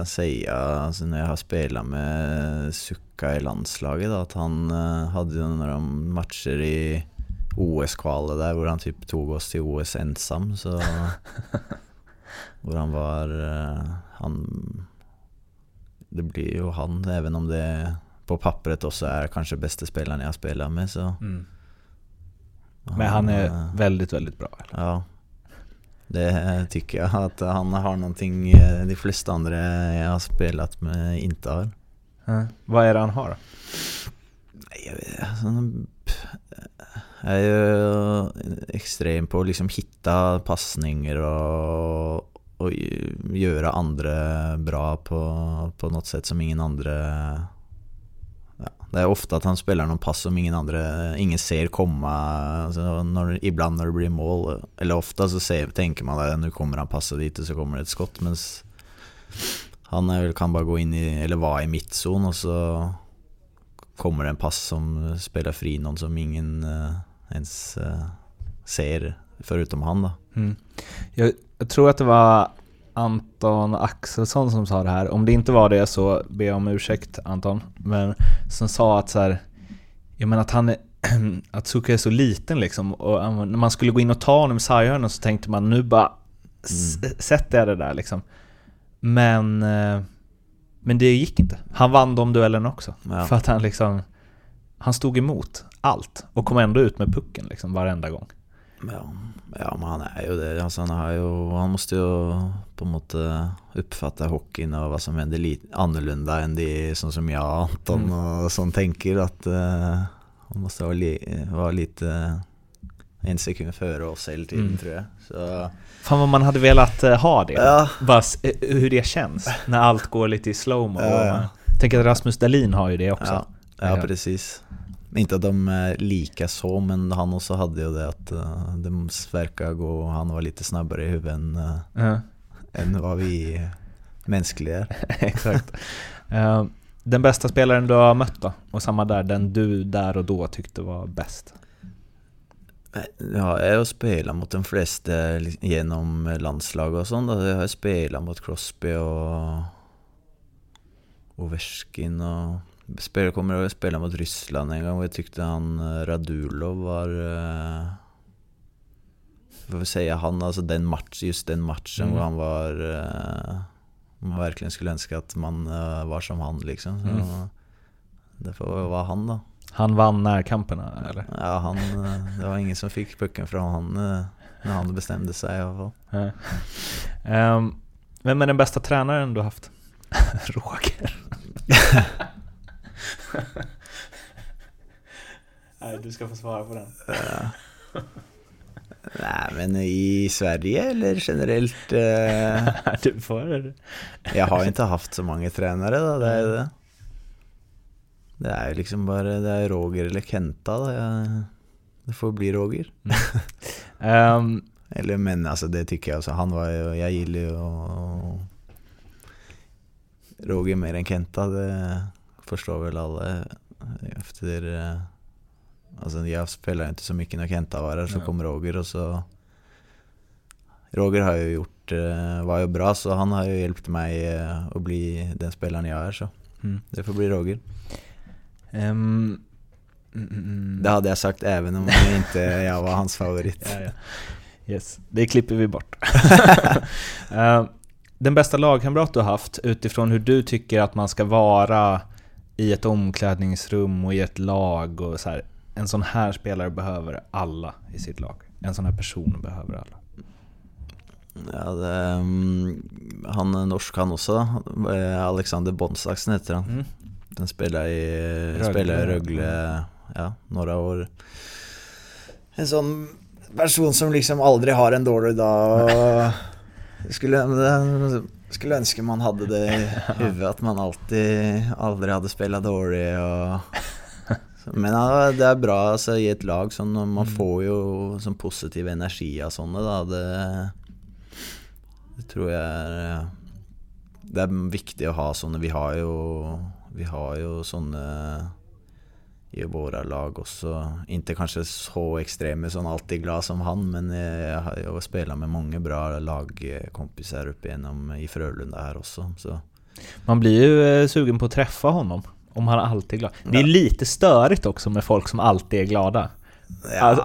säga, alltså när jag har spelat med Zucca i landslaget, att han hade några matcher i OS-kvalet där, där han typ tog oss till OS ensam, så det blir ju han, även om det på pappret också är kanske bästa spelaren jag spelar med, så. Mm. Men han är väldigt, väldigt bra. Eller? Ja, det tycker jag, att han har någonting de flesta andra jag har spelat med inte har. Mm. Vad är det han har då? Jag vet, jag är ju extrem på att liksom hitta passningar och göra andra bra på något sätt som ingen andra. Det är ofta att han spelar någon pass som ingen ser komma, alltså ibland när det blir mål, eller ofta så tänker man att nu kommer han passa dit och så kommer det ett skott, men han kan bara gå in i, eller vara i mittzon, och så kommer det en pass som spelar fri någon som ingen ens ser förutom han då. Mm. Jag tror att det var Anton Axelsson som sa det här. Om det inte var det så ber jag om ursäkt, Anton. Men som sa att så här, jag menar att Zucca är så liten liksom, och när man skulle gå in och ta honom i sarghörnen så tänkte man nu bara sätter jag det där liksom. Men det gick inte. Han vann de duellen också, ja. För att han stod emot allt och kom ändå ut med pucken liksom varenda gång. Ja, men han är ju det. Alltså han måste ju på något uppfatta hockeyn och vad som händer lite annorlunda än det som jag, Anton och som tänker att han måste vara lite en sekund före oss hela tiden, tror jag. Så. Fan vad man hade velat ha det. Ja. Bara hur det känns när allt går lite i slow-mo. Ja. Tänk att Rasmus Dahlin har ju det också. Ja, precis. Inte att de är lika så, men han också hade ju det att de verkar gå, och han var lite snabbare i huvudet än vad vi mänskliga är. Exakt. Den bästa spelaren du har mött då? Och samma där, den du där och då tyckte var bäst? Ja, jag har spelat mot de flesta genom landslag och sånt. Jag har spelat mot Crosby och Verskin och... kommer att spela mot Ryssland en gång, och jag tyckte han Radulov var, vad vill säga, han alltså den matchen och han var man verkligen skulle önska att man var som han liksom. Så, Det får vara han då. Han vann närkamperna eller? Ja, han, det var ingen som fick pucken från han när han bestämde sig. Vem är den bästa tränaren du har haft? Roger. Nej, du ska få svara på den. Nej, men i Sverige eller generellt? Du får. Jag har inte haft så många tränare då, det är det. Det är liksom bara det är Roger eller Kenta då. Det får bli Roger. Eller men alltså det tycker jag så alltså, han var jag gillar ju och Roger mer än Kenta, det förstår väl alla efter alltså jag spelar inte så mycket när Kenta var där så kom Roger och så Roger har ju gjort var ju bra så han har ju hjälpt mig att bli den spelaren jag är så. Det får bli Roger. Det hade jag sagt även om jag inte jag var hans favorit. Ja. Yes, det klipper vi bort. Den bästa lagkamrat du har haft utifrån hur du tycker att man ska vara i ett omklädningsrum och i ett lag och så här, en sån här spelare behöver alla i sitt lag. En sån här person behöver alla. Ja, det, han är norsk han också. Alexander Bonsaxen heter han. Den spelar i Rögle några år. En sån person som liksom aldrig har en dålig dag. Skulle önska man hade det i huvudet att man aldrig hade spelat dåligt och men ja, det är bra alltså, i ett lag som man får ju som positiv energi och sånt där det tror jag är, det är viktigt att ha såna vi har ju såna i våra lag också inte kanske så extrema som alltid glad som han men jag har spelat med många bra lagkompisar upp igenom i Frölunda här också så man blir ju sugen på att träffa honom om han är alltid glad. Det är lite störigt också med folk som alltid är glada. Ja.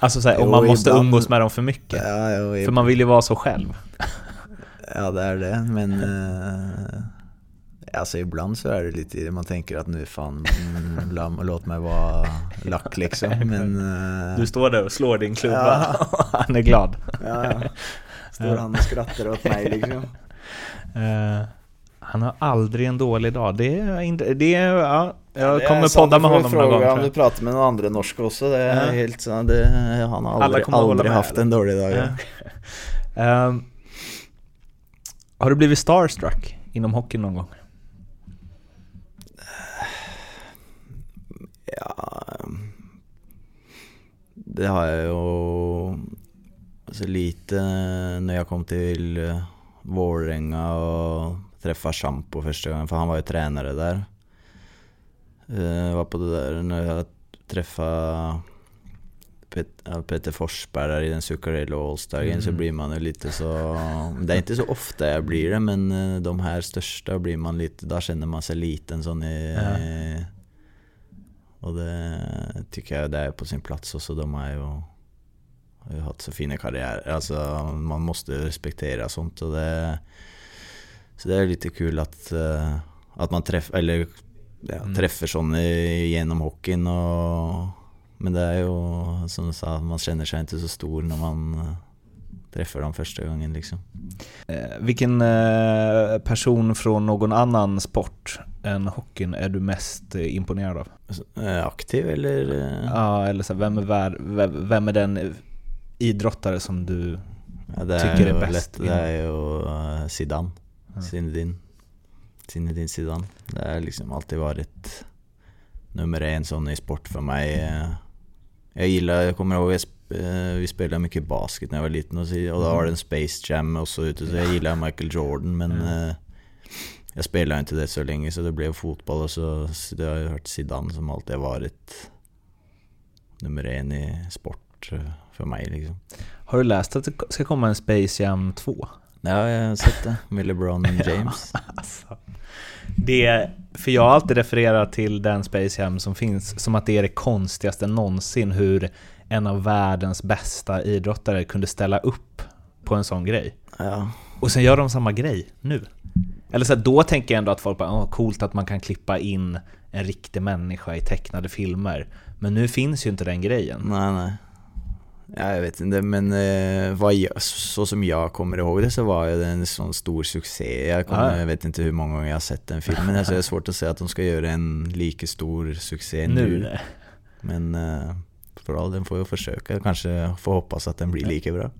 Alltså såhär, om man måste ibland umgås med dem för mycket. Ja, för man vill ju vara så själv. Ja, det är det. Men alltså ibland så är det lite man tänker att nu fan låt mig vara lack liksom. Men, du står där och slår din klubba och han är glad. Ja. Står han och skrattar åt mig liksom. Han har aldrig en dålig dag. Jag kommer podda med honom någon gång. Om du pratar med någon andra norsk också. Det är helt så han har aldrig haft en dålig dag. Ja. Har du blivit starstruck inom hockey någon gång? Ja. Det har jag ju alltså lite när jag kom till Vålerenga och träffa Shampo första gången för han var ju tränare där. Var på det där när jag träffade Peter Forsberg där i den Zucca All-Stargen så blir man ju lite så det är inte så ofta jag blir det men de här största blir man lite där känner man sig liten sån och det tycker jag det är på sin plats och så de är ju har ju haft så fina karriärer alltså man måste respektera sånt och det så det är lite kul att man träffar sån genom hockeyn och men det är ju som du sa man känner sig inte så stor när man träffar dem första gången liksom. Vilken person från någon annan sport än hockeyn är du mest imponerad av? Aktiv eller ja eller så vem är den idrottare som du tycker är bäst? Lätt, det är ju Zidane. Zinedine Zidane. Det har liksom alltid varit nummer en sån i sport för mig. Jag kommer ihåg att vi spelade mycket basket när jag var liten och då var det en Space Jam och så ute så jag gillar Michael Jordan men jag spelade inte det så länge så det blev fotboll och så det har jag hört Zidane som alltid har varit nummer en i sport för mig liksom. Har du läst att det ska komma en Space Jam 2? Ja, jag har sett det. Med LeBron James. Ja, alltså. För jag har alltid refererat till den Space Jam som finns som att det är det konstigaste någonsin hur en av världens bästa idrottare kunde ställa upp på en sån grej. Ja. Och sen gör de samma grej nu. Eller så här, då tänker jag ändå att folk bara, coolt att man kan klippa in en riktig människa i tecknade filmer. Men nu finns ju inte den grejen. Nej. Ja, jag vet inte, men så som jag kommer ihåg det så var det en sån stor succé. Jag vet inte hur många gånger jag har sett den filmen. Alltså, det är svårt att säga att de ska göra en lika stor succé nu. Men för all den får jag försöka. Kanske får hoppas att den blir lika bra.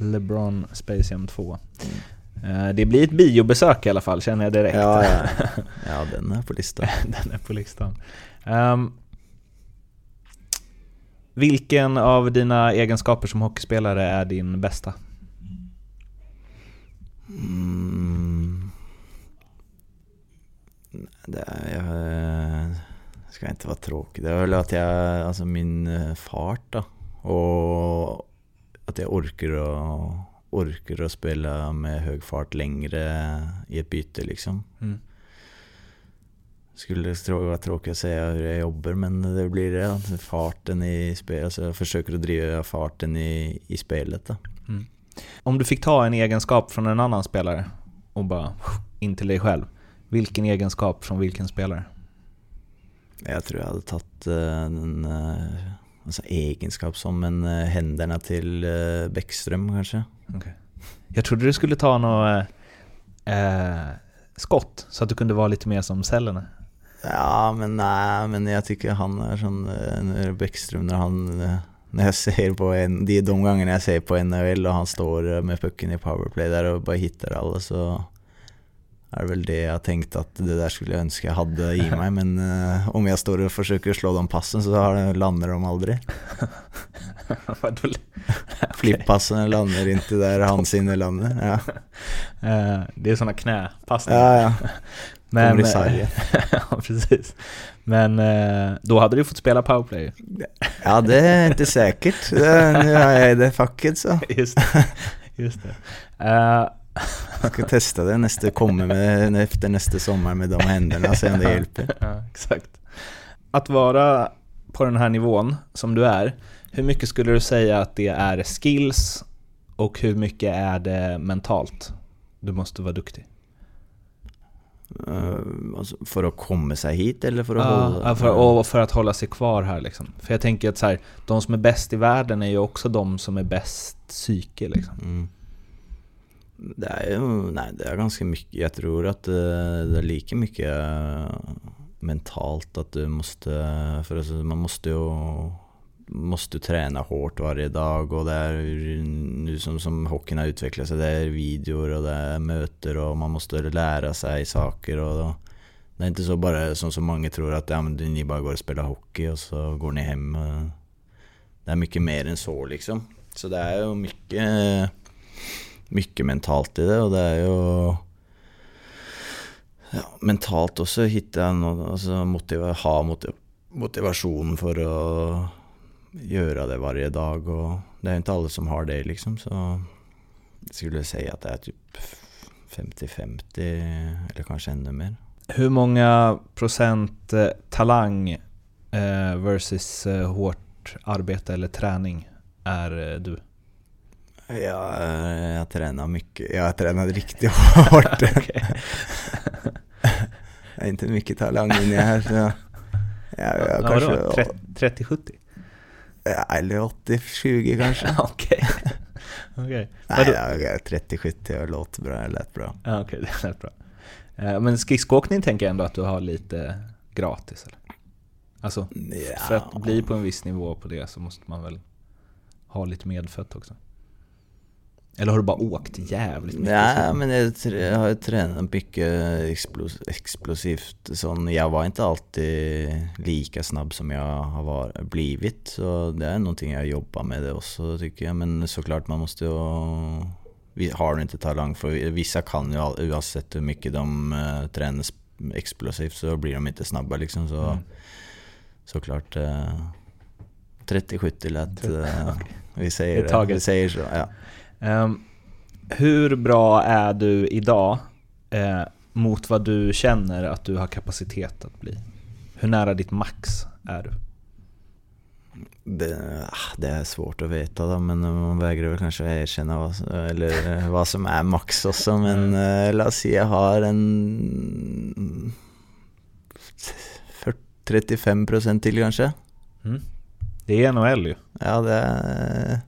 LeBron Space Jam 2. Det blir ett biobesök i alla fall, känner jag direkt. Ja, den är på listan. Vilken av dina egenskaper som hockeyspelare är din bästa? Jag ska inte vara tråkig. Det är väl att jag, alltså min fart då, och att jag orkar att spela med hög fart längre i ett byte liksom. Skulle vara tråkigt att säga hur jag jobbar, men det blir det. Alltså farten i spelet. Alltså jag försöker att driva farten i spelet. Då. Mm. Om du fick ta en egenskap från en annan spelare och bara in till dig själv. Vilken egenskap från vilken spelare? Jag tror jag hade tagit en egenskap som händerna till Beckström kanske. Okay. Jag trodde du skulle ta något skott så att du kunde vara lite mer som cellerna. Ja, men nej, men jag tycker han är som Beckström när jag ser på en, det är de gångerna jag ser på NHL och han står med pucken i powerplay där och bara hittar alla, så är väl det jag tänkt att det där skulle jag önska jag hade i mig, men om jag står och försöker slå de passen så landar de aldrig. Flippassen landar inte där handsinne landar. Ja. Det är såna knäpassningar. Ja. Men ja, precis. Men då hade du fått spela powerplay. Ja, det är inte säkert. Det är facket så. Just det. Jag ska testa det efter nästa sommar med de händerna, så om det hjälper. Ja, exakt. Att vara på den här nivån som du är, hur mycket skulle du säga att det är skills och hur mycket är det mentalt? Du måste vara duktig. För att komma sig hit eller för att hålla? För att hålla sig kvar här liksom. För jag tänker att så här, de som är bäst i världen är ju också de som är bäst psyke liksom. Mm. Det är ganska mycket. Jag tror att det är lika mycket mentalt att du måste, för alltså, man måste träna hårt varje dag, och det är nu som hockeyn har utvecklat sig, det är videor och det är möter och man måste lära sig saker, och det är inte så bara som många tror att ni bara går och spelar hockey och så går ni hem. Det är mycket mer än så liksom. Så det är ju mycket mentalt i det, och det är ju mentalt också hitta något, alltså motivation för att göra det varje dag, och det är inte alla som har det liksom, så skulle jag säga att det är typ 50-50 eller kanske ännu mer. Hur många procent talang versus hårt arbete eller träning är du? Jag tränar mycket. Jag tränar riktigt hårt. Jag är inte mycket talang inne här. Så jag kanske 30-70? Eller 80-20 kanske. Okej. Nej, 30-70 låter bra. Lät bra. Okej, det lät bra. Men skridskoåkning tänker jag ändå att du har lite gratis. Eller? Alltså, för att bli på en viss nivå på det så måste man väl ha lite medfött också. Eller har du bara åkt jävligt mycket? Nej, men jag har tränat mycket explosivt. Sån, jag var inte alltid lika snabb som jag har blivit. Så det är någonting jag jobbar med det också, tycker jag. Men såklart, man måste ju... Har du inte talang för... Vissa kan ju, oavsett hur mycket de tränar explosivt, så blir de inte snabba liksom. Så såklart... 30-70 lätt. Vi säger så, ja. Hur bra är du idag mot vad du känner att du har kapacitet att bli? Hur nära ditt max är du? Det är svårt att veta då, men man vägrar väl kanske erkänna vad som är max också. Men låt oss säga jag har en 35% till kanske. Mm. Det är NHL ju. Ja, det är...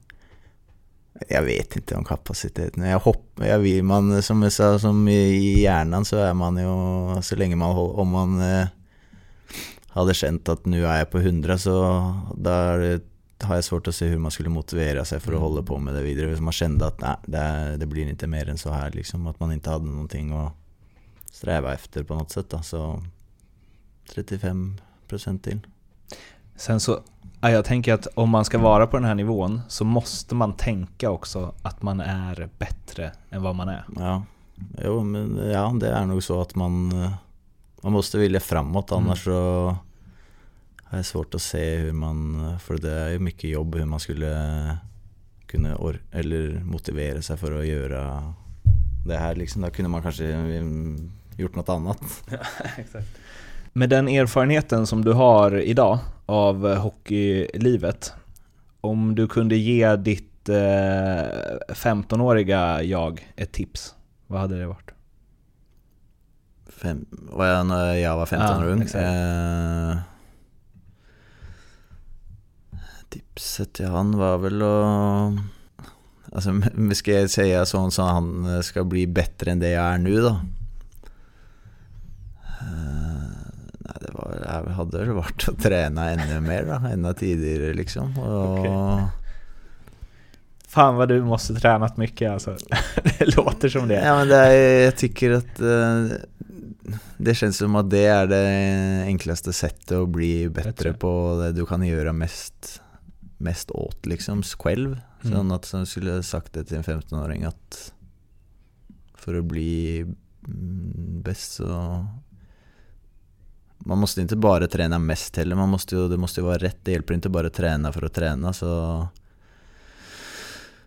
Jag vet inte om kapaciteten. Jag vill man som i hjärnan så är man ju så länge man om man hade känt att nu är jag på 100 så där har jag svårt att se hur man skulle motivera sig för att hålla på med det vidare. Man kände att nej, det blir inte mer än så här liksom, att man inte hade någonting att sträva efter på något sätt då. Så 35% till. Sen så jag tänker att om man ska vara på den här nivån så måste man tänka också att man är bättre än vad man är. Ja, jo, men ja, det är nog så att man måste vilja framåt, annars så är det svårt att se hur man, för det är ju mycket jobb hur man skulle kunna eller motivera sig för att göra det här liksom. Då kunde man kanske gjort något annat. Ja, exakt. Med den erfarenheten som du har idag av hockeylivet, om du kunde ge ditt 15-åriga jag ett tips, vad hade det varit? När jag var 15 år ung? Tipset till han var väl att... Alltså, ska jag säga så att han ska bli bättre än det jag är nu då? Jag hade väl varit att träna ännu mer då, ännu tidigare liksom. Och... Okay. Fan vad du måste tränat mycket alltså. Det låter som det. Ja, men det är, jag tycker att det känns som att det är det enklaste sättet att bli bättre på det du kan göra mest åt liksom själv. Sån att som skulle jag sagt det till en 15-åring att för att bli bäst så man måste inte bara träna mest heller, det måste ju vara rätt. Det hjälper inte bara träna för att träna så.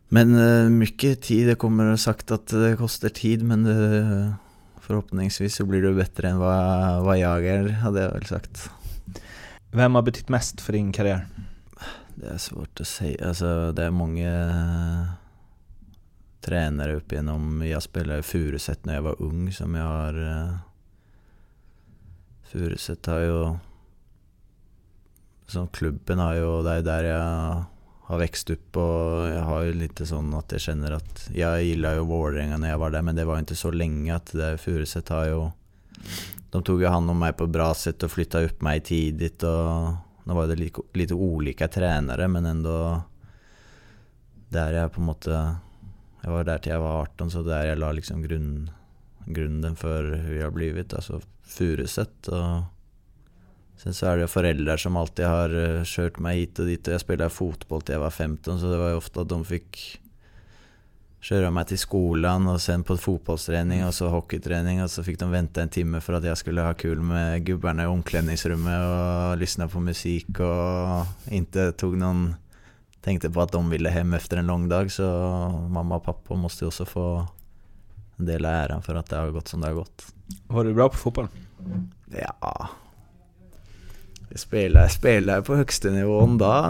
Men mycket tid, det kommer sagt att det kostar tid, men förhoppningsvis så blir du bättre än vad jag är, hade jag väl sagt. Vem har betytt mest för din karriär? Det är svårt att säga, alltså, det är många tränare upp genom. Jag spelade i Furuset när jag var ung som jag har... Furuset har ju som klubben har ju, det är där jag har växt upp och jag har ju lite sån att jag känner att jag gillar ju Vålerenga när jag var där, men det var inte så länge att det Furuset har ju, de tog ju hand om mig på ett bra sätt och flyttade upp mig tidigt och då var det lite olika tränare, men ändå där jag på något jag var där till jag var 18 så där jag la liksom grunden för hur jag har blivit, alltså Furuset. Och sen så är det föräldrar som alltid har kört mig hit och dit och jag spelade fotboll till jag var 15 så det var ju ofta att de fick köra mig till skolan och sen på fotbollsträning och så hockeyträning och så fick de vänta en timme för att jag skulle ha kul med gubbarna i omklädningsrummet och lyssna på musik och inte tog någon tänkte på att de ville hem efter en lång dag, så mamma och pappa måste också få en del av äran för att det har gått som det har gått. Var du bra på fotboll? Ja. Jag spelade på högsta nivån då,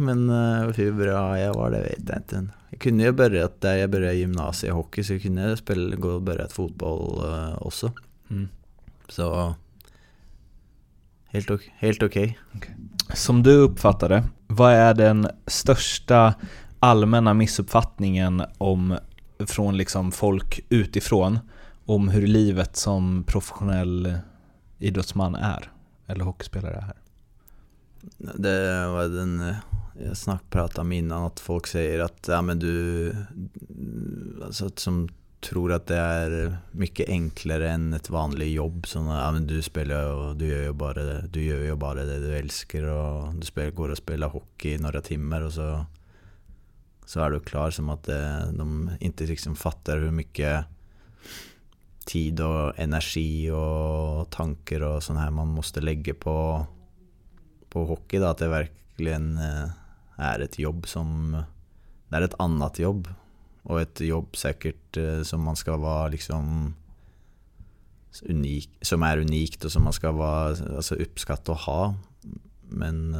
men hur bra jag var det vet jag inte. Jag kunde ju börja där jag började gymnasiehockey så jag kunde gå och börja fotboll också. Mm. Så helt okej. Som du uppfattade, vad är den största allmänna missuppfattningen om från liksom folk utifrån om hur livet som professionell idrottsman är eller hockeyspelare är? Det var den jag pratade om innan, att folk säger att ja, men du alltså, som tror att det är mycket enklare än ett vanligt jobb, så ja, men du spelar och du gör ju bara det du älskar och du går och spelar hockey i några timmar och så är du klar, som att de inte liksom fattar hur mycket tid och energi och tankar och sån här man måste lägga på hockey då, att det verkligen är ett jobb som det är ett annat jobb och ett jobb säkert som man ska vara liksom unik, som är unikt och som man ska vara alltså uppskatta och ha, men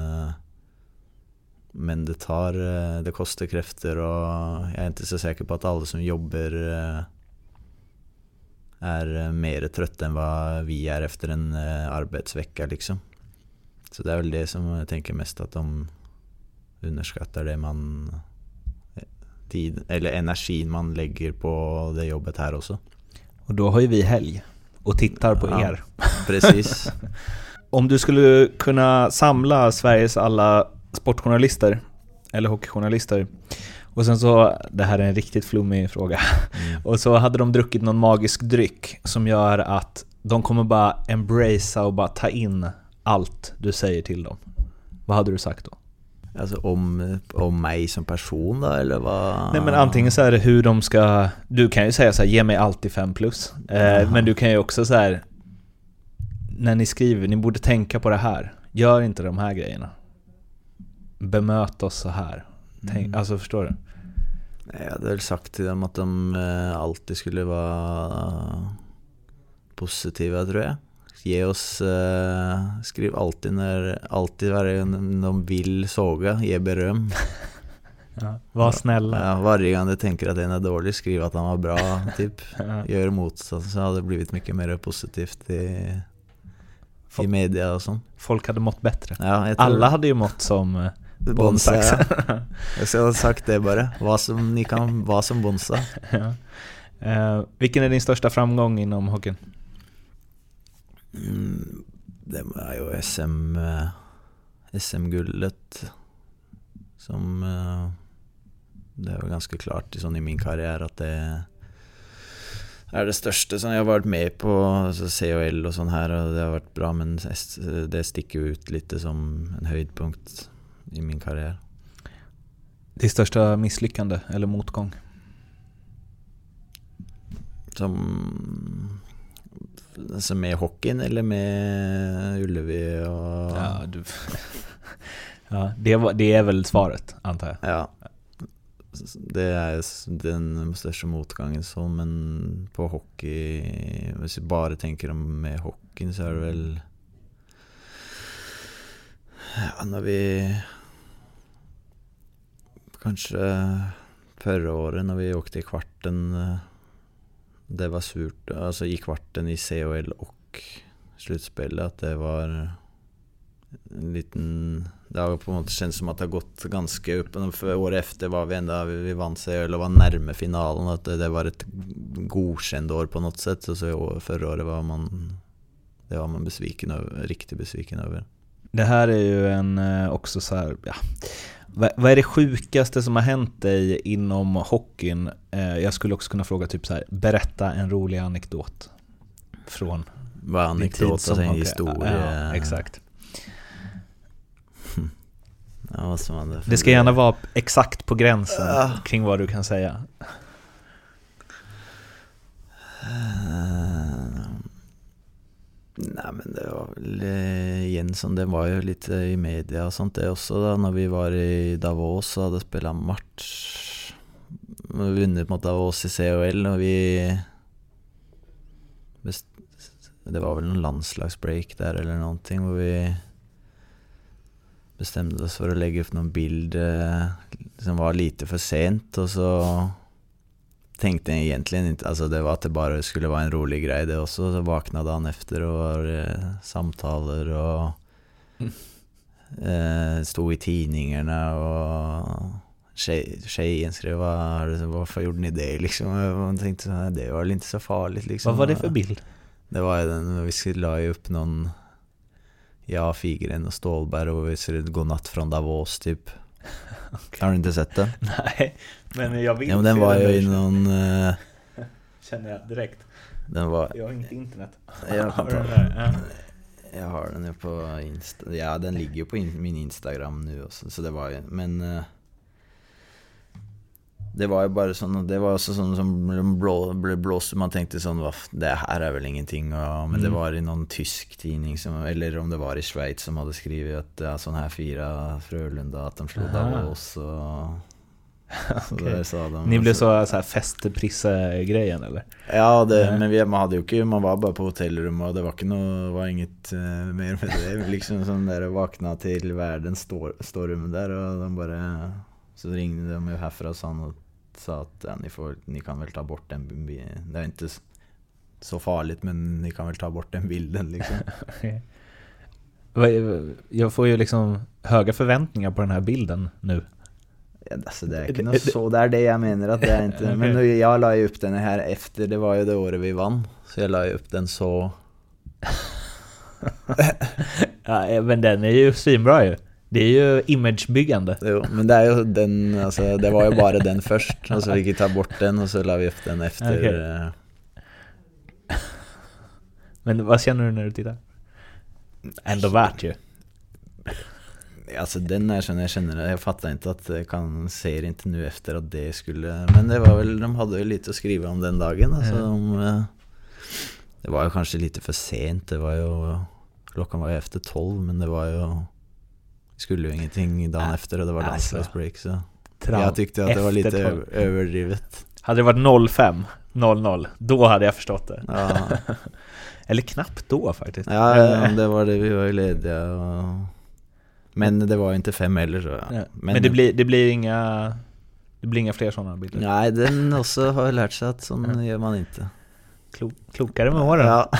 det kostar krafter och jag är inte så säker på att alla som jobbar är mer trött än vad vi är efter en arbetsvecka liksom. Så det är väl det som jag tänker mest, att de underskattar det man tid eller energin man lägger på det jobbet här också. Och då har ju vi helg och tittar på er. Precis. Om du skulle kunna samla Sveriges alla sportjournalister eller hockeyjournalister, och sen så, det här är en riktigt flummig fråga, och så hade de druckit någon magisk dryck som gör att de kommer bara embracea och bara ta in allt du säger till dem, vad hade du sagt då? Alltså om mig som person då, eller vad? Nej, men antingen så här hur de ska, du kan ju säga så här, ge mig alltid 5+, men du kan ju också så här, när ni skriver, ni borde tänka på det här, gör inte de här grejerna, bemöt oss så här. Alltså, förstår du? Jag hade väl sagt till dem att de alltid skulle vara positiva, tror jag. Ge oss, skriv alltid varje gång de vill såga, ge beröm. Ja, var snälla. Ja, varje gång de tänker att den är dålig, skriv att han var bra, typ. Ja. Gör motsatsen, så hade det blivit mycket mer positivt i media och sånt. Folk hade mått bättre. Ja, alla hade ju mått som Bonsa. Jag skulle ha sagt det bara. Vad som Bonsa. Ja. Vilken är din största framgång inom hockeyn? Det var ju SM-guldet. Som det var ganska klart i min karriär att det är det största som jag har varit med på, alltså CHL och sånt här, och det har varit bra, men det sticker ut lite som en höjdpunkt i min karriär. Det största misslyckande eller motgång? Som alltså med hockeyn eller med Ullevi och... Ja, ja, det är väl svaret, antar jag. Ja. Det är den största motgången så, men på hockey, om jag bara tänker om med hockeyn, så är det väl när vi kanske förra året när vi åkte i kvarten, det var surt, alltså i kvarten i COL och slutspelet, att det var en liten, det har på något känns som att det har gått ganska upp, för år efter var vi ändå, vi vann COL och var närmare finalen, att det var ett godkänd år på något sätt, och så förra året var man besviken över, riktigt besviken över. Det här är ju en också så här, ja. Vad är det sjukaste som har hänt dig inom hockeyn? Jag skulle också kunna fråga typ så här, berätta en rolig anekdot från anekdot som en historia. Ja, exakt. Ja, vad som hände. Det ska gärna vara exakt på gränsen kring vad du kan säga. Nej, men det var väl Jensson, det var ju lite i media och sånt det också då, när vi var i Davos så hade spelat match, vi vunnit mot Davos i CHL, och det var väl någon landslagsbreak där eller någonting, och vi bestämde oss för att lägga upp någon bild som var lite för sent, och så tänkte jag egentligen inte, alltså det var att det bara skulle vara en rolig grej det också, så vaknade han efter och var samtaler och stod i tidningarna, och tjejen skrev varför gjorde ni det liksom, och tänkte så, det var väl inte så farligt liksom. Vad var det för bild? Det var den, vi skulle la upp någon Fygren och Stålberg och vi skulle gå natt från Davos typ. Okay. Har du inte sett den? Nej, men jag vill. Ja, men den var ju i någon känner jag direkt. Den var... Jag har inte internet. Jag har den ju på Insta. Ja, den ligger ju på min Instagram nu också, så det var ju, men det var ju bara sån, det var också sån som blåste, man tänkte sån, det här är väl ingenting, och, men det var i någon tysk tidning som, eller om det var i Schweiz, som hade skrivit att sån här fyra Frölunda, att de slog av oss, och okay. Så de, ni blev så här festprissa-grejen eller? Ja, men man hade ju inte, man var bara på hotellrum och det var, var inget mer med det liksom, som där vakna till världens storm där, och de bara, så ringde de ju härifrån och sa att ni kan väl ta bort den, det är inte så farligt, men ni kan väl ta bort den bilden liksom. Jag får ju liksom höga förväntningar på den här bilden nu. Alltså det är så där, det jag menar att det är inte. Men nu, jag la ju upp den här efter, det var ju det året vi vann. Så jag la ju upp den så... Ja, men den är ju svinbra ju. Det är ju imagebyggande. Jo, men det är ju den, alltså, det var ju bara den först. Och så fick vi ta bort den och så la vi upp den efter. Okay. Men vad känner du när du tittar? Ändå värt ju. Alltså den här som jag känner, jag fattar inte att jag kan se inte nu efter att det skulle, men det var väl, de hade ju lite att skriva om den dagen. Alltså, de, det var ju kanske lite för sent, det var ju, klockan var ju efter 12, men det var ju, skulle ju ingenting dagen efter och det var alltså, break, så jag tyckte att det var lite överdrivet. Hade det varit 05:00, då hade jag förstått det. Ja. Eller knappt då faktiskt. Ja, det var det, vi var ju lediga och... Men det var inte 5 eller så. Ja. Men det blir inga fler sådana bilder. Nej, den också har jag lärt sig att sån gör man inte. Klokare med åren. Ja.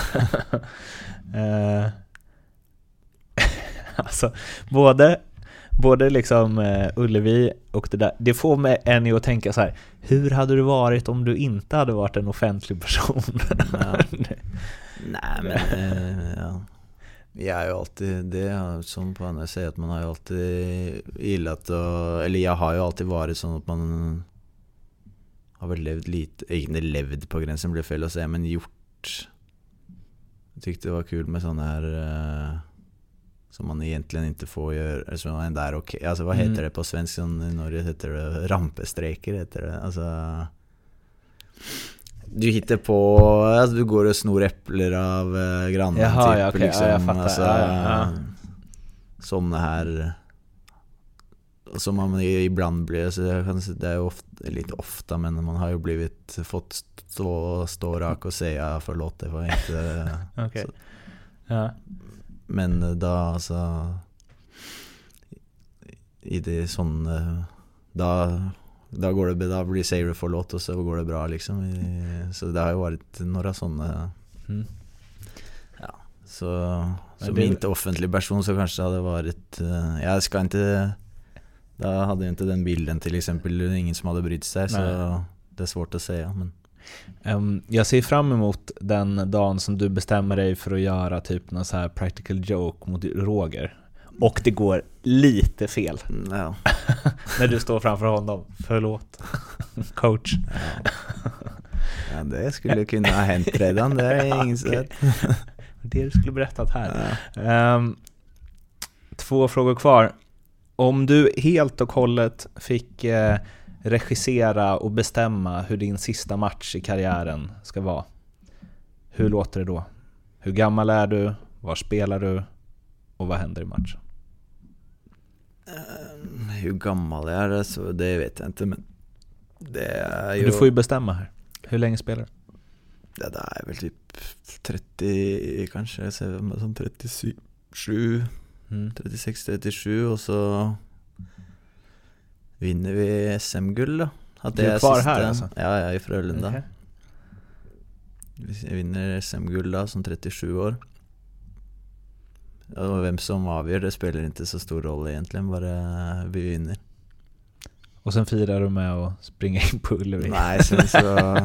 Alltså, både liksom Ullevi och det där. Det får mig än att tänka så här, hur hade du varit om du inte hade varit en offentlig person? Ja. Nej, men... ja. Jag har ju alltid, det som på andra säger, att man har ju alltid gillat och, eller jag har ju alltid varit sån att man har väl levt lite, inte levd på gränsen blev fel att säga, men gjort. Jag tyckte det var kul med sån här som man egentligen inte får göra, eller som man där, okej, alltså vad heter det på svenska i Norge, heter det rampestreker, heter det, alltså du hittar på, alltså du går och snor äpplen av grannen. Jaha, typ, ja, okay. Liksom, ja, jag fattar. Alltså, ja. Sådana här som man ibland blir, så jag kan säga, det är ofta, lite ofta, men man har ju blivit fått stå rak och säga förlåt, det var inte okay. Så. Ja. Men då alltså i det sån då går det, då blir säger förlåt och så går det bra liksom. Så det har ju varit några sådana. Ja, så som det... inte offentlig person, så kanske hade varit, jag ska inte, då hade jag inte den bilden till exempel, ingen som hade brytt sig. Nej. Så det är svårt att säga, men jag ser fram emot den dagen som du bestämmer dig för att göra typ någon så här practical joke mot Roger. Och det går lite fel. No. När du står framför honom. Förlåt, coach. Ja. Ja, det skulle kunna ha hänt redan. Det är ja, inget okay. Det du skulle berättat här. Ja. 2 frågor kvar. Om du helt och hållet fick regissera och bestämma hur din sista match i karriären ska vara, hur låter det då? Hur gammal är du? Var spelar du? Och vad händer i matchen? Hur gammal jag är, så det vet jag inte, men det är ju... Du får ju bestämma här. Hur länge spelar du? Det där är väl typ 30 kanske, jag säger som 37, 36, 37, och så vinner vi SM-guld då. Att det är kvar sista... här alltså? Ja, jag är i Frölunda. Okay. Vi vinner SM-guld då, som 37 år. Och vem som avgör det spelar inte så stor roll egentligen, bara vi vinner. Och sen firar du med att springa in på Ullevi. Nej, sen så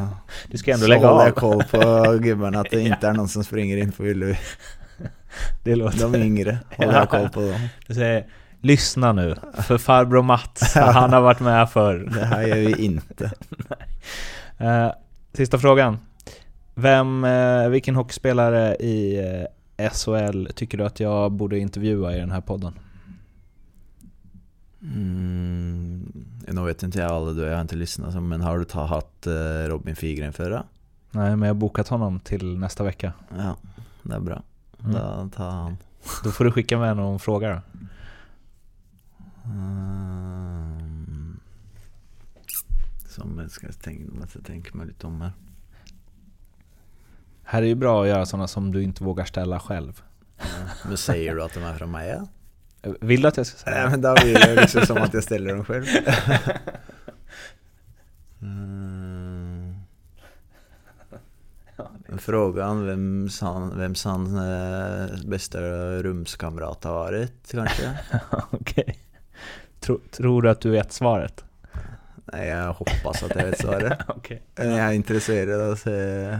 du ska ändå lägga av. Jag koll på gubbarna att det inte är någon som springer in på Ullevi. Det låter. De yngre håller jag koll på dem. Du säger, lyssna nu för farbror Mats, han har varit med förr. Det här gör vi inte. Sista frågan. Vilken hockeyspelare i SHL tycker du att jag borde intervjua i den här podden? Jag vet inte, jag har inte lyssnat, men har du haft Robin Fygren förra? Nej, men jag har bokat honom till nästa vecka. Ja, det är bra. Då tar han. Då får du skicka med någon fråga då. Som jag ska tänka mig lite om här. Här är ju bra att göra sådana som du inte vågar ställa själv. Men ja, säger du att de är från mig? Vill du att jag ska säga? Nej, men då blir det liksom som att jag ställer dem själv. Frågan vems han bästa rumskamrat har varit kanske. Okej. Tror du att du vet svaret? Nej, jag hoppas att jag vet svaret. Okay. Jag är intresserad av att se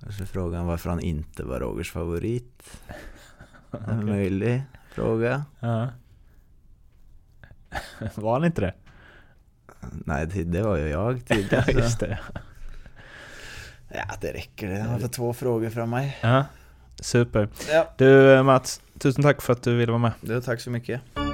kanske frågan varför han inte var Rogers favorit. Okay. En möjlig fråga. Uh-huh. Var han inte det? Nej, det var ju jag tidigare. Ja, just det. Ja, det räcker. Det var två frågor från mig. Ja, super. Ja. Du Mats, tusen tack för att du ville vara med. Tack så mycket.